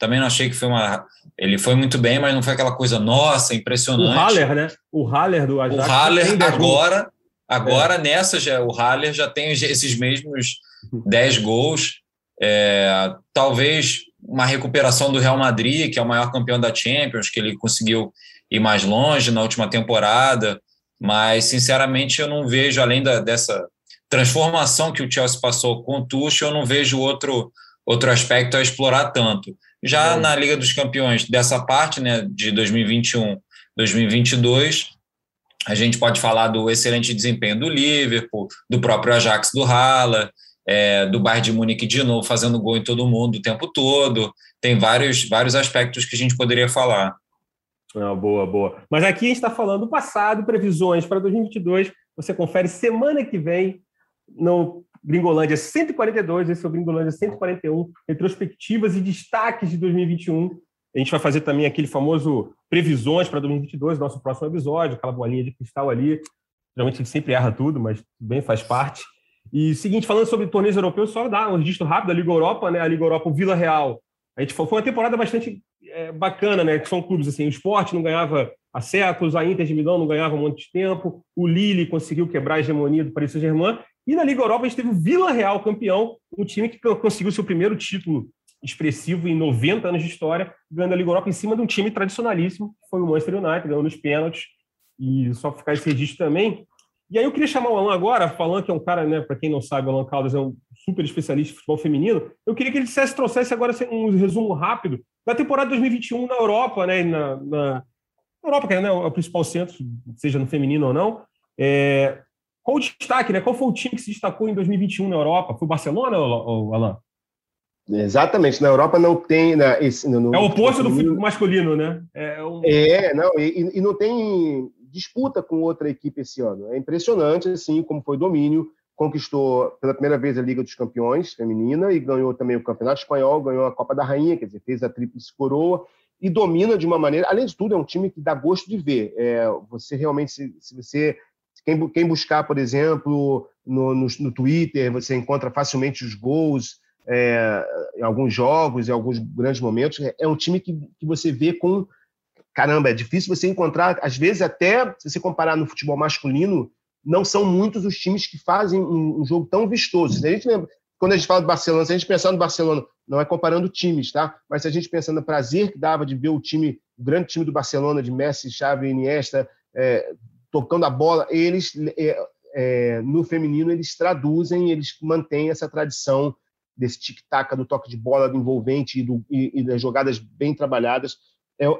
Também não achei que foi uma... Ele foi muito bem, mas não foi aquela coisa, nossa, impressionante. O Haller, né? O Haller do Ajax. O Haller agora é. Nessa, já, o Haller já tem esses mesmos 10 gols. Talvez uma recuperação do Real Madrid, que é o maior campeão da Champions, que ele conseguiu ir mais longe na última temporada, mas sinceramente eu não vejo, além dessa transformação que o Chelsea passou com o Tuchel, eu não vejo outro aspecto a explorar tanto. Já na Liga dos Campeões, dessa parte, né, de 2021, 2022, a gente pode falar do excelente desempenho do Liverpool, do próprio Ajax do Haaland, do Bayern de Munique de novo, fazendo gol em todo mundo o tempo todo. Tem vários aspectos que a gente poderia falar. Boa. Mas aqui a gente está falando do passado, previsões para 2022. Você confere semana que vem no Gringolândia 142, esse é o Gringolândia 141, retrospectivas e destaques de 2021. A gente vai fazer também aquele famoso previsões para 2022, nosso próximo episódio, aquela bolinha de cristal ali. Geralmente a gente sempre erra tudo, mas bem faz parte. E seguinte, falando sobre torneios europeus, só dá um registro rápido, a Liga Europa, né? A Liga Europa, o Vila Real. A gente foi uma temporada bastante bacana, né? Que são clubes assim, o Sporting não ganhava há séculos, a Inter de Milão não ganhava um monte de tempo, o Lille conseguiu quebrar a hegemonia do Paris Saint-Germain, e na Liga Europa a gente teve o Vila Real campeão, um time que conseguiu seu primeiro título expressivo em 90 anos de história, ganhando a Liga Europa em cima de um time tradicionalíssimo, que foi o Manchester United, ganhou nos pênaltis, e só ficar esse registro também. E aí eu queria chamar o Alan agora, falando que é um cara, né, para quem não sabe, o Alan Caldas é um super especialista em futebol feminino. Eu queria que ele trouxesse agora um resumo rápido da temporada 2021 na Europa, né, na Europa, que é, né, o principal centro, seja no feminino ou não. Qual o destaque, né? Qual foi o time que se destacou em 2021 na Europa? Foi o Barcelona, ou Alan? Exatamente, na Europa não tem... É o oposto do futebol masculino, né? E não tem disputa com outra equipe esse ano. É impressionante, assim, como foi o domínio. Conquistou pela primeira vez a Liga dos Campeões feminina e ganhou também o Campeonato Espanhol, ganhou a Copa da Rainha, quer dizer, fez a tríplice coroa e domina de uma maneira... Além de tudo, é um time que dá gosto de ver. Você realmente, se você... Quem buscar, por exemplo, no Twitter, você encontra facilmente os gols, em alguns jogos, em alguns grandes momentos. É um time que você vê com... Caramba, é difícil você encontrar, às vezes até, se você comparar no futebol masculino, não são muitos os times que fazem um jogo tão vistoso. Se a gente lembra, quando a gente fala do Barcelona, se a gente pensar no Barcelona, não é comparando times, tá? Mas se a gente pensar no prazer que dava de ver o grande time do Barcelona, de Messi, Xavi, Iniesta, tocando a bola, eles, no feminino, eles traduzem, eles mantêm essa tradição desse tic-tac, do toque de bola envolvente e das jogadas bem trabalhadas.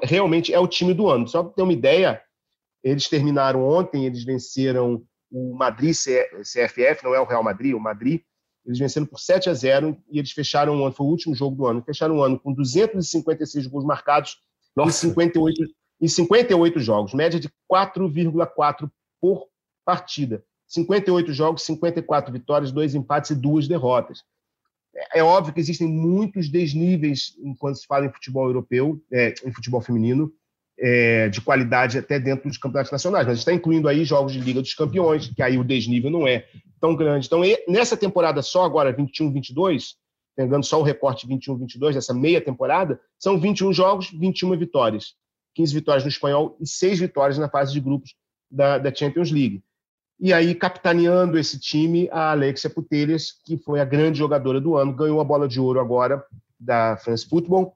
Realmente é o time do ano. Só para ter uma ideia, eles terminaram ontem, eles venceram o Madrid CFF, não é o Real Madrid, o Madrid. Eles venceram por 7-0 e eles fecharam o ano, foi o último jogo do ano, fecharam o ano com 256 gols marcados em 58 jogos, média de 4,4 por partida. 58 jogos, 54 vitórias, 2 empates e 2 derrotas. É óbvio que existem muitos desníveis quando se fala em futebol europeu, em futebol feminino, de qualidade até dentro dos campeonatos nacionais, mas está incluindo aí jogos de Liga dos Campeões, que aí o desnível não é tão grande. Então, nessa temporada só agora, 21-22, pegando só o recorte 21-22, dessa meia temporada, são 21 jogos, 21 vitórias, 15 vitórias no espanhol e 6 vitórias na fase de grupos da Champions League. E aí, capitaneando esse time, a Alexia Putelhas, que foi a grande jogadora do ano, ganhou a bola de ouro agora da France Football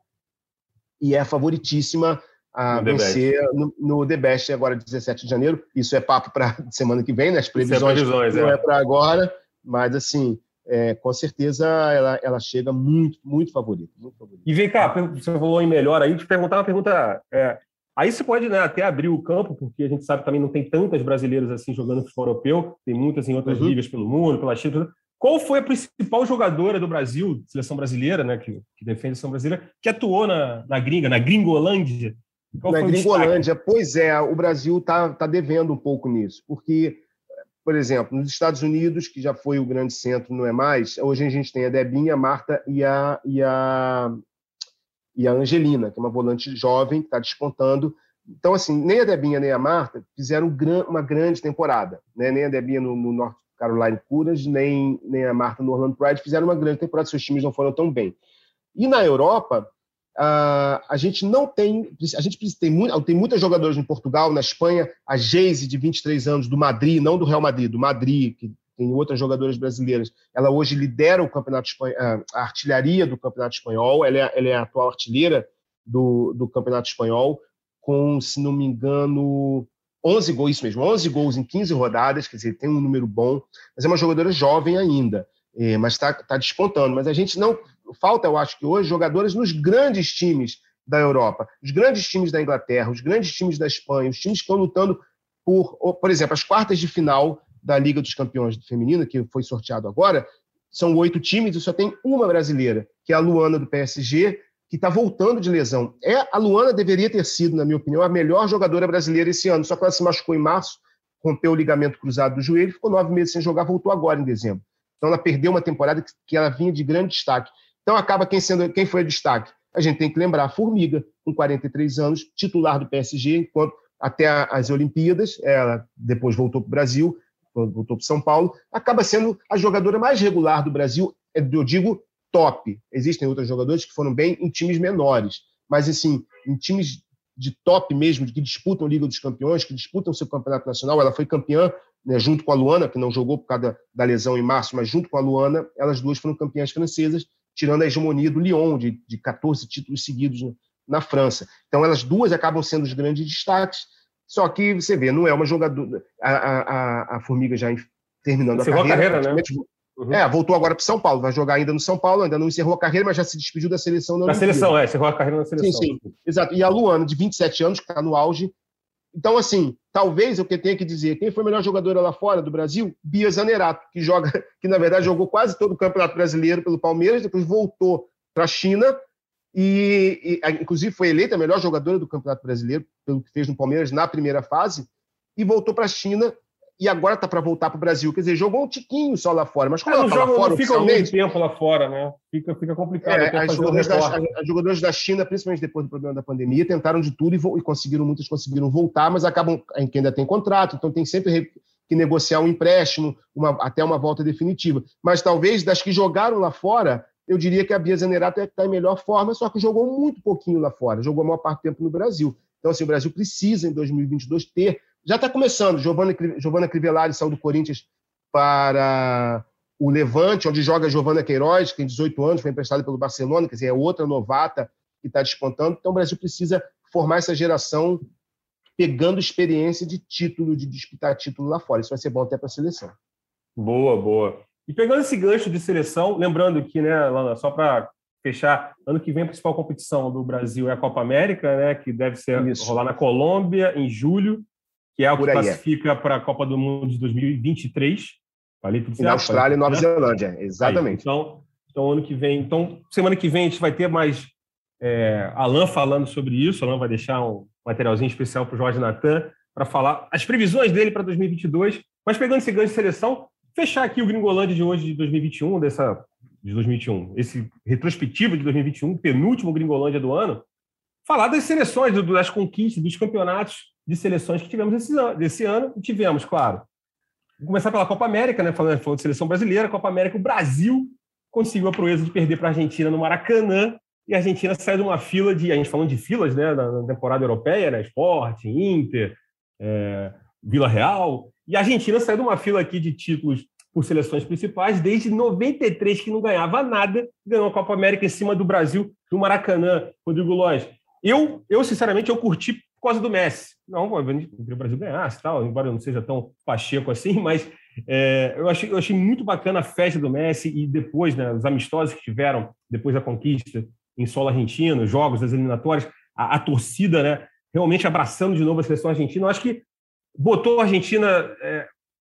e é favoritíssima a vencer no The Best agora, 17 de janeiro. Isso é papo para semana que vem, né? As previsões não é para agora, mas assim, com certeza ela chega muito, muito favorita. E vem cá, você falou em melhor aí, te perguntar uma pergunta... Aí você pode, né, até abrir o campo, porque a gente sabe que também não tem tantas brasileiras assim jogando futebol europeu, tem muitas em outras ligas pelo mundo, pela China. Qual foi a principal jogadora do Brasil, seleção brasileira, né, que defende a seleção brasileira, que atuou na Gringolândia? Na Gringolândia, pois é, o Brasil está devendo um pouco nisso, porque, por exemplo, nos Estados Unidos, que já foi o grande centro, não é mais, hoje a gente tem a Debinha, a Marta e a Angelina, que é uma volante jovem, que está despontando. Então, assim, nem a Debinha nem a Marta fizeram uma grande temporada, né? Nem a Debinha no North Carolina Courage, nem a Marta no Orlando Pride fizeram uma grande temporada, seus times não foram tão bem. E na Europa, tem muitas jogadoras em Portugal, na Espanha, a Geise, de 23 anos, do Madrid, não do Real Madrid, do Madrid, que tem outras jogadoras brasileiras. Ela hoje lidera o campeonato a artilharia do campeonato espanhol. Ela é a atual artilheira do campeonato espanhol, com, se não me engano, 11 gols, isso mesmo, 11 gols em 15 rodadas, quer dizer, tem um número bom, mas é uma jogadora jovem ainda, mas está despontando. Mas a gente não... Falta, eu acho que hoje, jogadoras nos grandes times da Europa, os grandes times da Inglaterra, os grandes times da Espanha, os times que estão lutando por exemplo, as quartas de final da Liga dos Campeões Feminina, que foi sorteado agora, são 8 times e só tem uma brasileira, que é a Luana, do PSG, que está voltando de lesão. A Luana deveria ter sido, na minha opinião, a melhor jogadora brasileira esse ano, só que ela se machucou em março, rompeu o ligamento cruzado do joelho, ficou 9 meses sem jogar, voltou agora em dezembro. Então ela perdeu uma temporada que ela vinha de grande destaque. Então acaba quem foi o destaque? A gente tem que lembrar a Formiga, com 43 anos, titular do PSG, enquanto até as Olimpíadas, ela depois voltou para o Brasil, voltou para São Paulo, acaba sendo a jogadora mais regular do Brasil, eu digo top. Existem outros jogadores que foram bem em times menores, mas assim, em times de top mesmo, que disputam a Liga dos Campeões, que disputam o seu campeonato nacional, ela foi campeã, né, junto com a Luana, que não jogou por causa da lesão em março, mas junto com a Luana, elas duas foram campeãs francesas, tirando a hegemonia do Lyon, de 14 títulos seguidos na França. Então elas duas acabam sendo os grandes destaques. Só que você vê, não é uma jogadora... A Formiga já terminando encerrou a carreira. A carreira, né? Voltou agora para São Paulo, vai jogar ainda no São Paulo, ainda não encerrou a carreira, mas já se despediu da seleção. Da seleção, encerrou a carreira na seleção. Sim, sim, exato. E a Luana, de 27 anos, que está no auge. Então, assim, talvez o que tenha que dizer, quem foi a melhor jogadora lá fora do Brasil? Bia Zanerato, que na verdade jogou quase todo o Campeonato Brasileiro pelo Palmeiras, depois voltou para a China, e inclusive foi eleita a melhor jogadora do Campeonato Brasileiro pelo que fez no Palmeiras na primeira fase, e voltou para a China, e agora está para voltar para o Brasil. Quer dizer, jogou um tiquinho só lá fora, mas como ela está lá fora, fica muito tempo lá fora, né? Fica complicado. As jogadoras da China, principalmente depois do problema da pandemia, tentaram de tudo e conseguiram, muitas conseguiram voltar, mas acabam que ainda tem contrato, então tem sempre que negociar um empréstimo, até uma volta definitiva. Mas talvez das que jogaram lá fora, eu diria que a Bia Zanerato é que está em melhor forma, só que jogou muito pouquinho lá fora, jogou a maior parte do tempo no Brasil. Então, assim, o Brasil precisa, em 2022, ter... Já está começando, Giovana Crivellari saiu do Corinthians para o Levante, onde joga a Giovana Queiroz, que tem 18 anos, foi emprestada pelo Barcelona, quer dizer, é outra novata que está despontando. Então, o Brasil precisa formar essa geração pegando experiência de título, de disputar título lá fora. Isso vai ser bom até para a seleção. Boa, boa. E pegando esse gancho de seleção, lembrando que, né, Lana, só para fechar, ano que vem a principal competição do Brasil é a Copa América, né, que deve rolar na Colômbia em julho, que é o que classifica para a Copa do Mundo de 2023. Falei tudo certo? Na Austrália e Nova Zelândia, exatamente. Então, ano que vem, semana que vem a gente vai ter mais Alan falando sobre isso. Alan vai deixar um materialzinho especial para o Jorge Natan para falar as previsões dele para 2022. Mas pegando esse gancho de seleção, fechar aqui o Gringolândia de hoje, de 2021, esse retrospectivo de 2021, penúltimo Gringolândia do ano, falar das seleções, das conquistas, dos campeonatos de seleções que tivemos desse ano. E tivemos, claro. Vou começar pela Copa América, né? Falando de seleção brasileira, Copa América, o Brasil conseguiu a proeza de perder para a Argentina no Maracanã, e a Argentina sai de uma fila a gente falando de filas, né? Na temporada europeia, né? Sporting, Inter, Vila Real. E a Argentina saiu de uma fila aqui de títulos por seleções principais, desde 93, que não ganhava nada, ganhou a Copa América em cima do Brasil, do Maracanã. Rodrigo Lóes, Eu sinceramente, eu curti por causa do Messi. Não, eu queria o Brasil ganhasse e tal, embora eu não seja tão pacheco assim, mas eu achei muito bacana a festa do Messi e depois, né, os amistosos que tiveram depois da conquista em solo argentino, os jogos das eliminatórias, a torcida, né, realmente abraçando de novo a seleção argentina. Eu acho que botou a Argentina...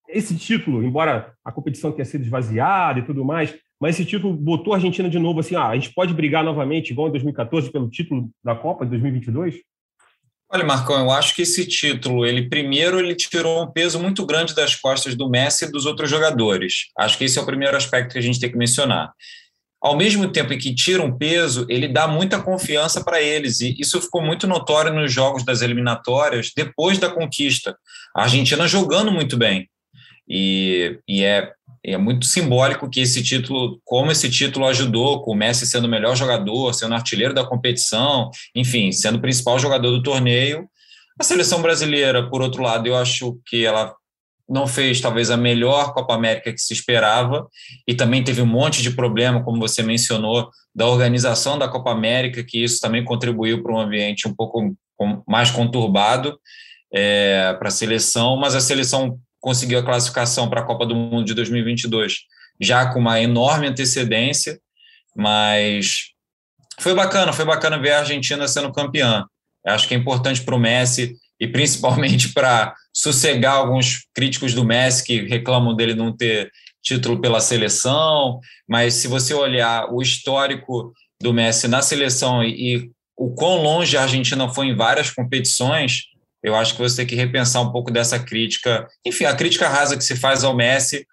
esse título, embora a competição tenha sido esvaziada e tudo mais, mas esse título botou a Argentina de novo assim, a gente pode brigar novamente, igual em 2014, pelo título da Copa de 2022? Olha, Marcão, eu acho que esse título, ele tirou um peso muito grande das costas do Messi e dos outros jogadores. Acho que esse é o primeiro aspecto que a gente tem que mencionar. Ao mesmo tempo em que tira um peso, ele dá muita confiança para eles, e isso ficou muito notório nos jogos das eliminatórias, depois da conquista. A Argentina jogando muito bem. E é muito simbólico que esse título, como esse título ajudou, com o Messi sendo o melhor jogador, sendo artilheiro da competição, enfim, sendo o principal jogador do torneio. A seleção brasileira, por outro lado, eu acho que ela não fez talvez a melhor Copa América que se esperava e também teve um monte de problema, como você mencionou, da organização da Copa América, que isso também contribuiu para um ambiente um pouco mais conturbado para a seleção, mas a seleção conseguiu a classificação para a Copa do Mundo de 2022, já com uma enorme antecedência, mas foi bacana ver a Argentina sendo campeã. Acho que é importante para o Messi e principalmente para sossegar alguns críticos do Messi que reclamam dele não ter título pela seleção, mas se você olhar o histórico do Messi na seleção e o quão longe a Argentina foi em várias competições, eu acho que você tem que repensar um pouco dessa crítica, enfim, a crítica rasa que se faz ao Messi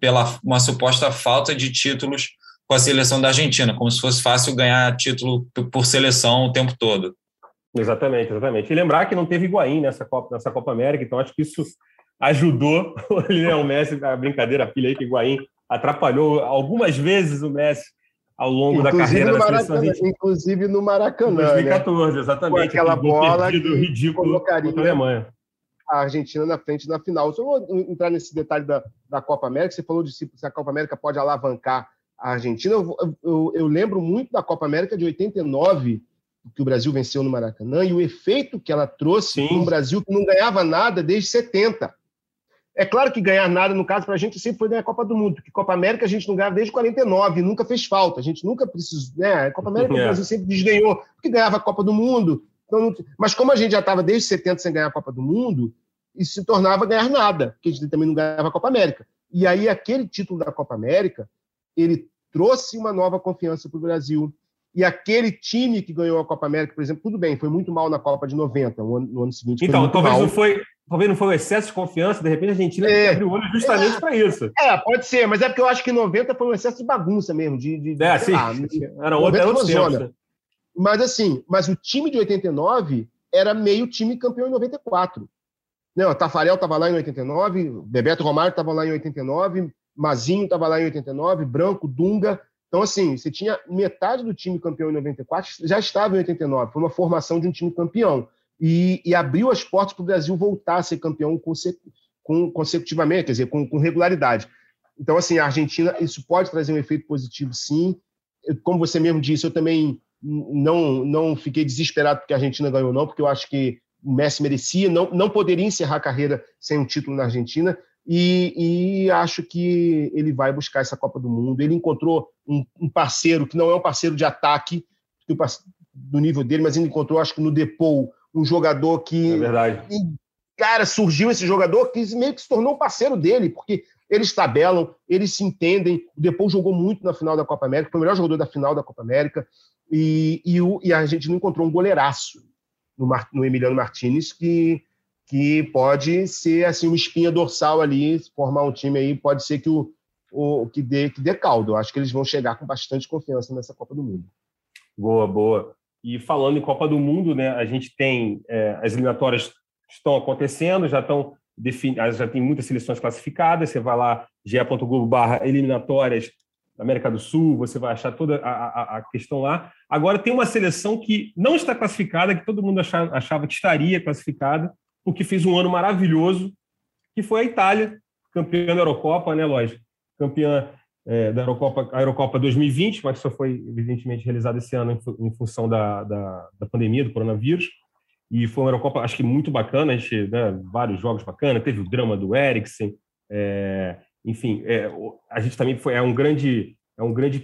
pela uma suposta falta de títulos com a seleção da Argentina, como se fosse fácil ganhar título por seleção o tempo todo. Exatamente. E lembrar que não teve Higuaín nessa Copa América, então acho que isso ajudou o Messi, a brincadeira, a filha aí, que Higuaín atrapalhou algumas vezes o Messi ao longo da carreira da seleção argentina. Inclusive no Maracanã. Em 2014, né? Exatamente. Com aquela bola que ridículo contra a Alemanha. A Argentina na frente na final. Só vou entrar nesse detalhe da Copa América. Você falou de se a Copa América pode alavancar a Argentina. Eu lembro muito da Copa América de 89, que o Brasil venceu no Maracanã, e o efeito que ela trouxe no Brasil, que não ganhava nada desde 70. É claro que ganhar nada, no caso, para a gente sempre foi ganhar a Copa do Mundo, porque Copa América a gente não ganhava desde 49, nunca fez falta, a gente nunca precisou, né? A Copa América o Brasil sempre desganhou, porque ganhava a Copa do Mundo. Então não... Mas como a gente já estava desde 70 sem ganhar a Copa do Mundo, isso se tornava ganhar nada, porque a gente também não ganhava a Copa América. E aí aquele título da Copa América, ele trouxe uma nova confiança para o Brasil. E aquele time que ganhou a Copa América, por exemplo, tudo bem, foi muito mal na Copa de 90, no ano seguinte. Então, talvez não foi o excesso de confiança, de repente a Argentina abriu o olho justamente para isso. Pode ser, mas é porque eu acho que 90 foi um excesso de bagunça mesmo. Era outra zona. Mas o time de 89 era meio time campeão em 94. Não, Tafarel estava lá em 89, Bebeto Romário estava lá em 89, Mazinho estava lá em 89, Branco, Dunga. Então, assim, você tinha metade do time campeão em 94, já estava em 89. Foi uma formação de um time campeão. E abriu as portas para o Brasil voltar a ser campeão consecutivamente, quer dizer, com regularidade. Então, assim, a Argentina, isso pode trazer um efeito positivo, sim. Como você mesmo disse, eu também não fiquei desesperado porque a Argentina ganhou, não, porque eu acho que o Messi merecia, não poderia encerrar a carreira sem um título na Argentina. E acho que ele vai buscar essa Copa do Mundo. Ele encontrou um parceiro que não é um parceiro de ataque do nível dele, mas ele encontrou, acho que no Depou, um jogador que... É verdade. Cara, surgiu esse jogador que meio que se tornou um parceiro dele, porque eles tabelam, eles se entendem. O Depou jogou muito na final da Copa América, foi o melhor jogador da final da Copa América. E a Argentina encontrou um goleiraço no Emiliano Martínez, que pode ser assim, uma espinha dorsal ali, formar um time aí, pode ser que dê caldo. Eu acho que eles vão chegar com bastante confiança nessa Copa do Mundo. Boa. E falando em Copa do Mundo, né, a gente tem as eliminatórias estão acontecendo, já tem muitas seleções classificadas. Você vai lá, ge.globo/eliminatórias da América do Sul, você vai achar toda a questão lá. Agora tem uma seleção que não está classificada, que todo mundo achava que estaria classificada, porque fez um ano maravilhoso, que foi a Itália, campeã da Eurocopa, né, lógico, campeã da Eurocopa 2020, mas só foi, evidentemente, realizada esse ano em função da pandemia, do coronavírus. E foi uma Eurocopa, acho que muito bacana, a gente, né, vários jogos bacanas, teve o drama do Eriksen, enfim, a gente também foi, é um grande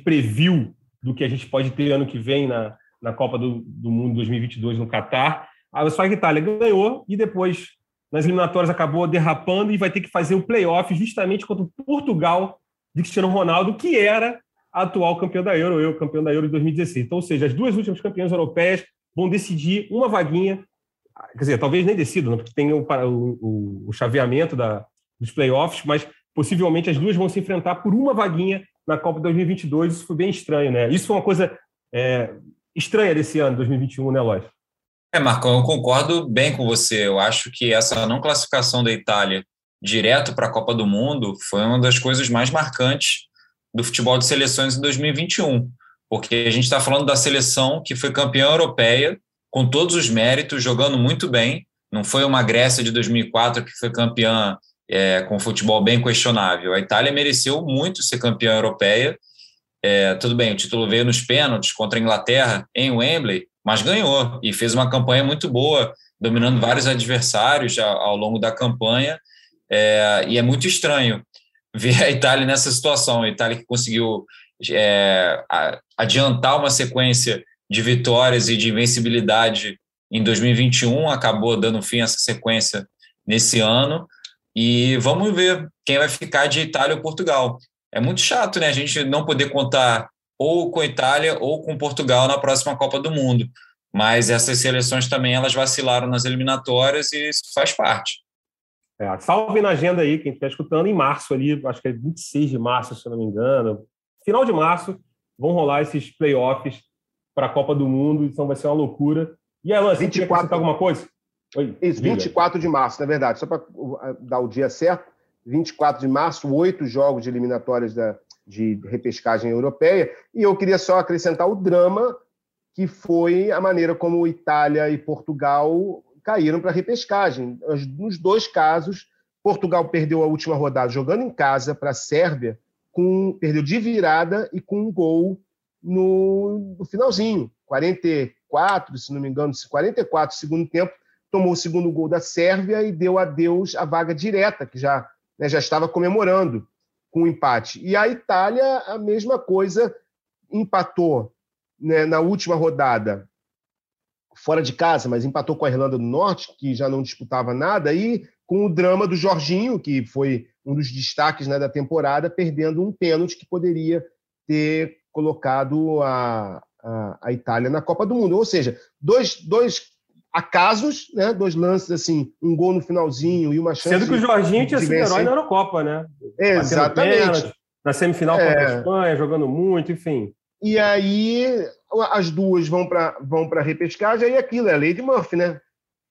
preview do que a gente pode ter ano que vem na Copa do Mundo 2022 no Catar. Só que a Itália ganhou e depois, nas eliminatórias, acabou derrapando e vai ter que fazer o play-off justamente contra o Portugal de Cristiano Ronaldo, que era a atual campeão da Euro, campeão da Euro de 2016. Então, ou seja, as duas últimas campeãs europeias vão decidir uma vaguinha, quer dizer, talvez nem decidam, porque tem o chaveamento dos playoffs, mas possivelmente as duas vão se enfrentar por uma vaguinha na Copa 2022. Isso foi bem estranho, né? Isso foi uma coisa estranha desse ano, 2021, né, Lóis? Marcão, eu concordo bem com você. Eu acho que essa não classificação da Itália direto para a Copa do Mundo foi uma das coisas mais marcantes do futebol de seleções em 2021, porque a gente está falando da seleção que foi campeã europeia, com todos os méritos, jogando muito bem. Não foi uma Grécia de 2004 que foi campeã com futebol bem questionável. A Itália mereceu muito ser campeã europeia. Tudo bem, o título veio nos pênaltis contra a Inglaterra em Wembley, mas ganhou e fez uma campanha muito boa, dominando vários adversários ao longo da campanha. E é muito estranho ver a Itália nessa situação. A Itália que conseguiu adiantar uma sequência de vitórias e de invencibilidade em 2021, acabou dando fim a essa sequência nesse ano, e vamos ver quem vai ficar de Itália ou Portugal. É muito chato, né, a gente não poder contar ou com a Itália ou com Portugal na próxima Copa do Mundo, mas essas seleções também, elas vacilaram nas eliminatórias e isso faz parte. Salve na agenda aí, quem está escutando, em março ali, acho que é 26 de março, se não me engano, final de março, vão rolar esses playoffs para a Copa do Mundo, então vai ser uma loucura. E aí, Alan, você quer acrescentar alguma coisa? Oi, isso, 24 de março, na verdade, só para dar o dia certo, 24 de março, 8 jogos de eliminatórias de repescagem europeia, e eu queria só acrescentar o drama, que foi a maneira como Itália e Portugal caíram para a repescagem. Nos dois casos, Portugal perdeu a última rodada jogando em casa para a Sérvia, perdeu de virada e com um gol no finalzinho, 44, se não me engano, 44, segundo tempo, tomou o segundo gol da Sérvia e deu adeus à vaga direta, que já estava comemorando com o empate. E a Itália, a mesma coisa, empatou, né, na última rodada, fora de casa, mas empatou com a Irlanda do Norte, que já não disputava nada, e com o drama do Jorginho, que foi um dos destaques, né, da temporada, perdendo um pênalti que poderia ter colocado a Itália na Copa do Mundo. Ou seja, dois acasos, né, dois lances assim, um gol no finalzinho e uma chance... Sendo que o Jorginho tinha sido herói na Eurocopa, né? Exatamente. Pênalti, na semifinal contra a Espanha, jogando muito, enfim... E aí as duas vão para a repescagem, aí aquilo, é a lei de Murphy, né?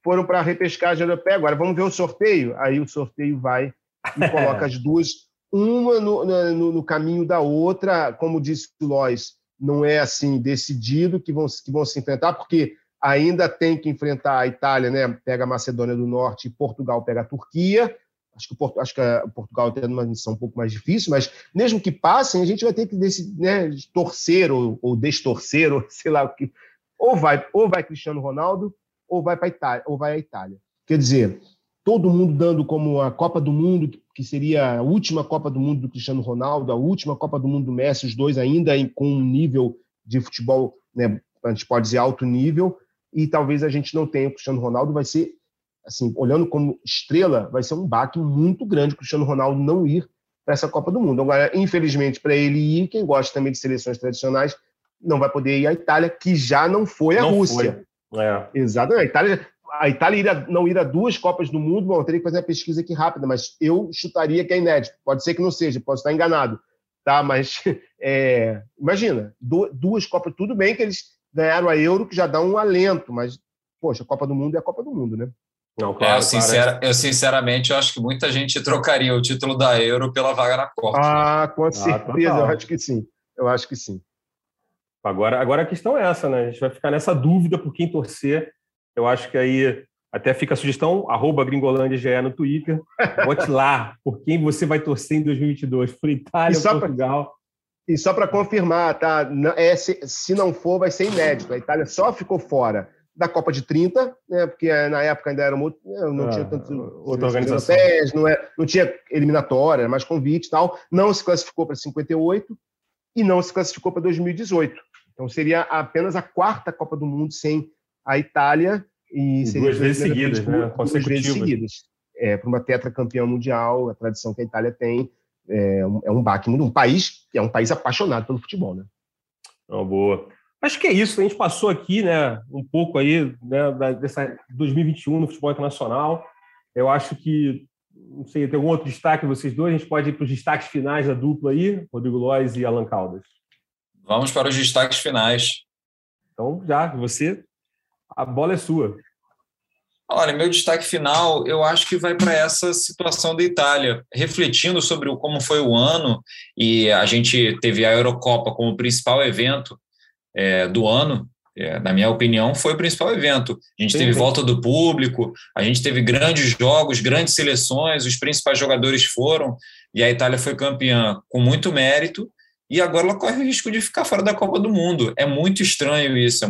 Foram para a repescagem europeia, agora vamos ver o sorteio? Aí o sorteio vai e coloca as duas, uma no caminho da outra, como disse o Lóes, não é assim decidido que vão se enfrentar, porque ainda tem que enfrentar a Itália, né? Pega a Macedônia do Norte e Portugal pega a Turquia. Acho que Portugal tem uma missão um pouco mais difícil, mas mesmo que passem, a gente vai ter que torcer ou destorcer, ou sei lá o que. Ou vai Cristiano Ronaldo, ou vai a Itália. Quer dizer, todo mundo dando como a Copa do Mundo, que seria a última Copa do Mundo do Cristiano Ronaldo, a última Copa do Mundo do Messi, os dois ainda com um nível de futebol, né, a gente pode dizer alto nível, e talvez a gente não tenha o Cristiano Ronaldo, vai ser... Assim, olhando como estrela, vai ser um baque muito grande o Cristiano Ronaldo não ir para essa Copa do Mundo. Agora, infelizmente, para ele ir, quem gosta também de seleções tradicionais não vai poder ir à Itália, que já não foi a Rússia. Exatamente. A Itália não ir a duas Copas do Mundo, bom, eu teria que fazer uma pesquisa aqui rápida, mas eu chutaria que é inédito. Pode ser que não seja, posso estar enganado, tá? Mas imagina, duas Copas, tudo bem que eles ganharam a Euro, que já dá um alento, mas, poxa, a Copa do Mundo é a Copa do Mundo, né? Não, claro, eu sinceramente eu acho que muita gente trocaria o título da Euro pela vaga na Copa. Com certeza, total. Eu acho que sim. Agora a questão é essa, né? A gente vai ficar nessa dúvida por quem torcer. Eu acho que aí até fica a sugestão, @gringolandiage no Twitter. Bote lá por quem você vai torcer em 2022, por Itália ou Portugal. E só para confirmar, tá? Se não for, vai ser inédito. A Itália só ficou fora da Copa de 30, né? Porque na época ainda era muito, não tinha tantos outra organização europeias, não tinha eliminatória, mais convite e tal. Não se classificou para 58 e não se classificou para 2018. Então seria apenas a quarta Copa do Mundo sem a Itália. E seria duas vezes seguidas, né? Consecutivas. Duas vezes seguidas. Para uma tetracampeã mundial, a tradição que a Itália tem. É um baque, um país apaixonado pelo futebol, né? Não, boa. Acho que é isso. A gente passou aqui, né, um pouco aí, né, dessa 2021 no futebol internacional. Eu acho que, não sei, tem algum outro destaque vocês dois? A gente pode ir para os destaques finais da dupla aí, Rodrigo Lóes e Alan Caldas. Vamos para os destaques finais. Então, já, você, a bola é sua. Olha, meu destaque final, eu acho que vai para essa situação da Itália, refletindo sobre como foi o ano, e a gente teve a Eurocopa como principal evento do ano, na minha opinião, foi o principal evento. A gente teve volta do público, a gente teve grandes jogos, grandes seleções, os principais jogadores foram, e a Itália foi campeã com muito mérito, e agora ela corre o risco de ficar fora da Copa do Mundo. É muito estranho isso,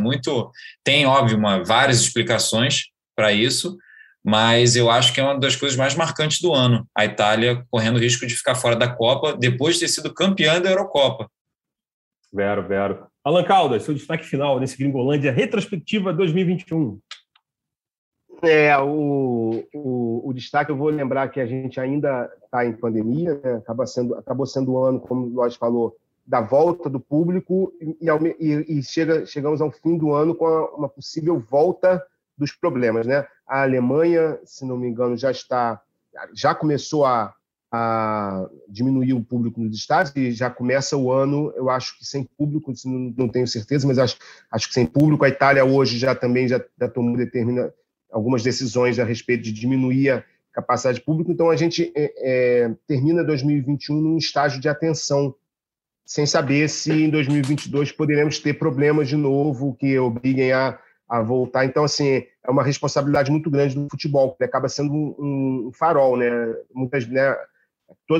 tem, óbvio, várias explicações para isso, mas eu acho que é uma das coisas mais marcantes do ano, a Itália correndo o risco de ficar fora da Copa depois de ter sido campeã da Eurocopa. Vero. Alan Caldas, seu destaque final nesse Gringolândia retrospectiva 2021. O destaque, eu vou lembrar que a gente ainda está em pandemia, né? Acabou sendo o ano, como o Lóes falou, da volta do público e chegamos ao fim do ano com uma possível volta dos problemas, né? A Alemanha, se não me engano, já começou a diminuir o público nos estádios e já começa o ano, eu acho que sem público, não tenho certeza, mas acho que sem público. A Itália hoje já tomou algumas decisões a respeito de diminuir a capacidade pública, então a gente termina 2021 num estágio de atenção, sem saber se em 2022 poderemos ter problemas de novo que obriguem a voltar. Então, assim, é uma responsabilidade muito grande do futebol, porque acaba sendo um farol, né?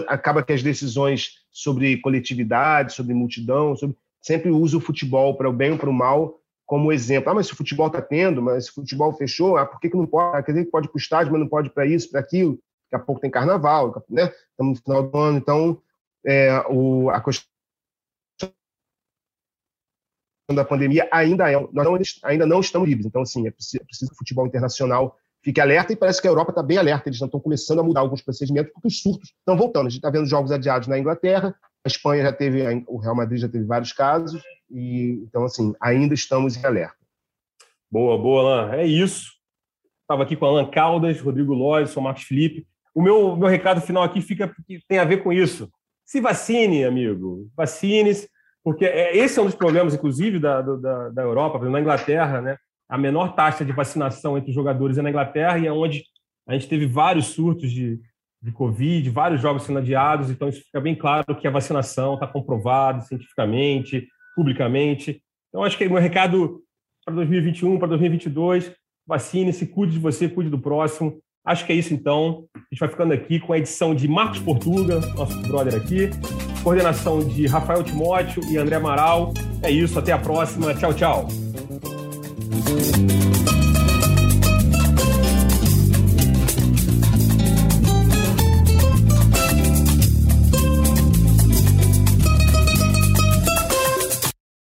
Acaba que as decisões sobre coletividade, sobre multidão, sempre usa o futebol para o bem ou para o mal como exemplo. Mas se o futebol está tendo, mas se o futebol fechou, por que não pode? Quer dizer que pode ir para o estádio, mas não pode para isso, para aquilo. Daqui a pouco tem carnaval, né? Estamos no final do ano, então a questão da pandemia ainda não estamos livres. Então, assim, é preciso que o futebol internacional fique alerta, e parece que a Europa está bem alerta. Eles já estão começando a mudar alguns procedimentos porque os surtos estão voltando. A gente está vendo jogos adiados na Inglaterra, a Espanha o Real Madrid já teve vários casos, e então, assim, ainda estamos em alerta. Boa, Alan. É isso. Estava aqui com Alan Caldas, Rodrigo Lóes, Marcos Felipe. O meu recado final aqui tem a ver com isso. Se vacine, amigo. Vacine-se. Porque esse é um dos problemas, inclusive, da Europa. Por exemplo, na Inglaterra, né? A menor taxa de vacinação entre os jogadores é na Inglaterra, e é onde a gente teve vários surtos de Covid, vários jogos sendo adiados. Então, isso fica bem claro que a vacinação está comprovada cientificamente, publicamente. Então, acho que é meu recado para 2021, para 2022. Vacine-se, cuide de você, cuide do próximo. Acho que é isso, então. A gente vai ficando aqui com a edição de Marcos Portuga, nosso brother aqui. Coordenação de Rafael Timóteo e André Amaral. É isso, até a próxima. Tchau.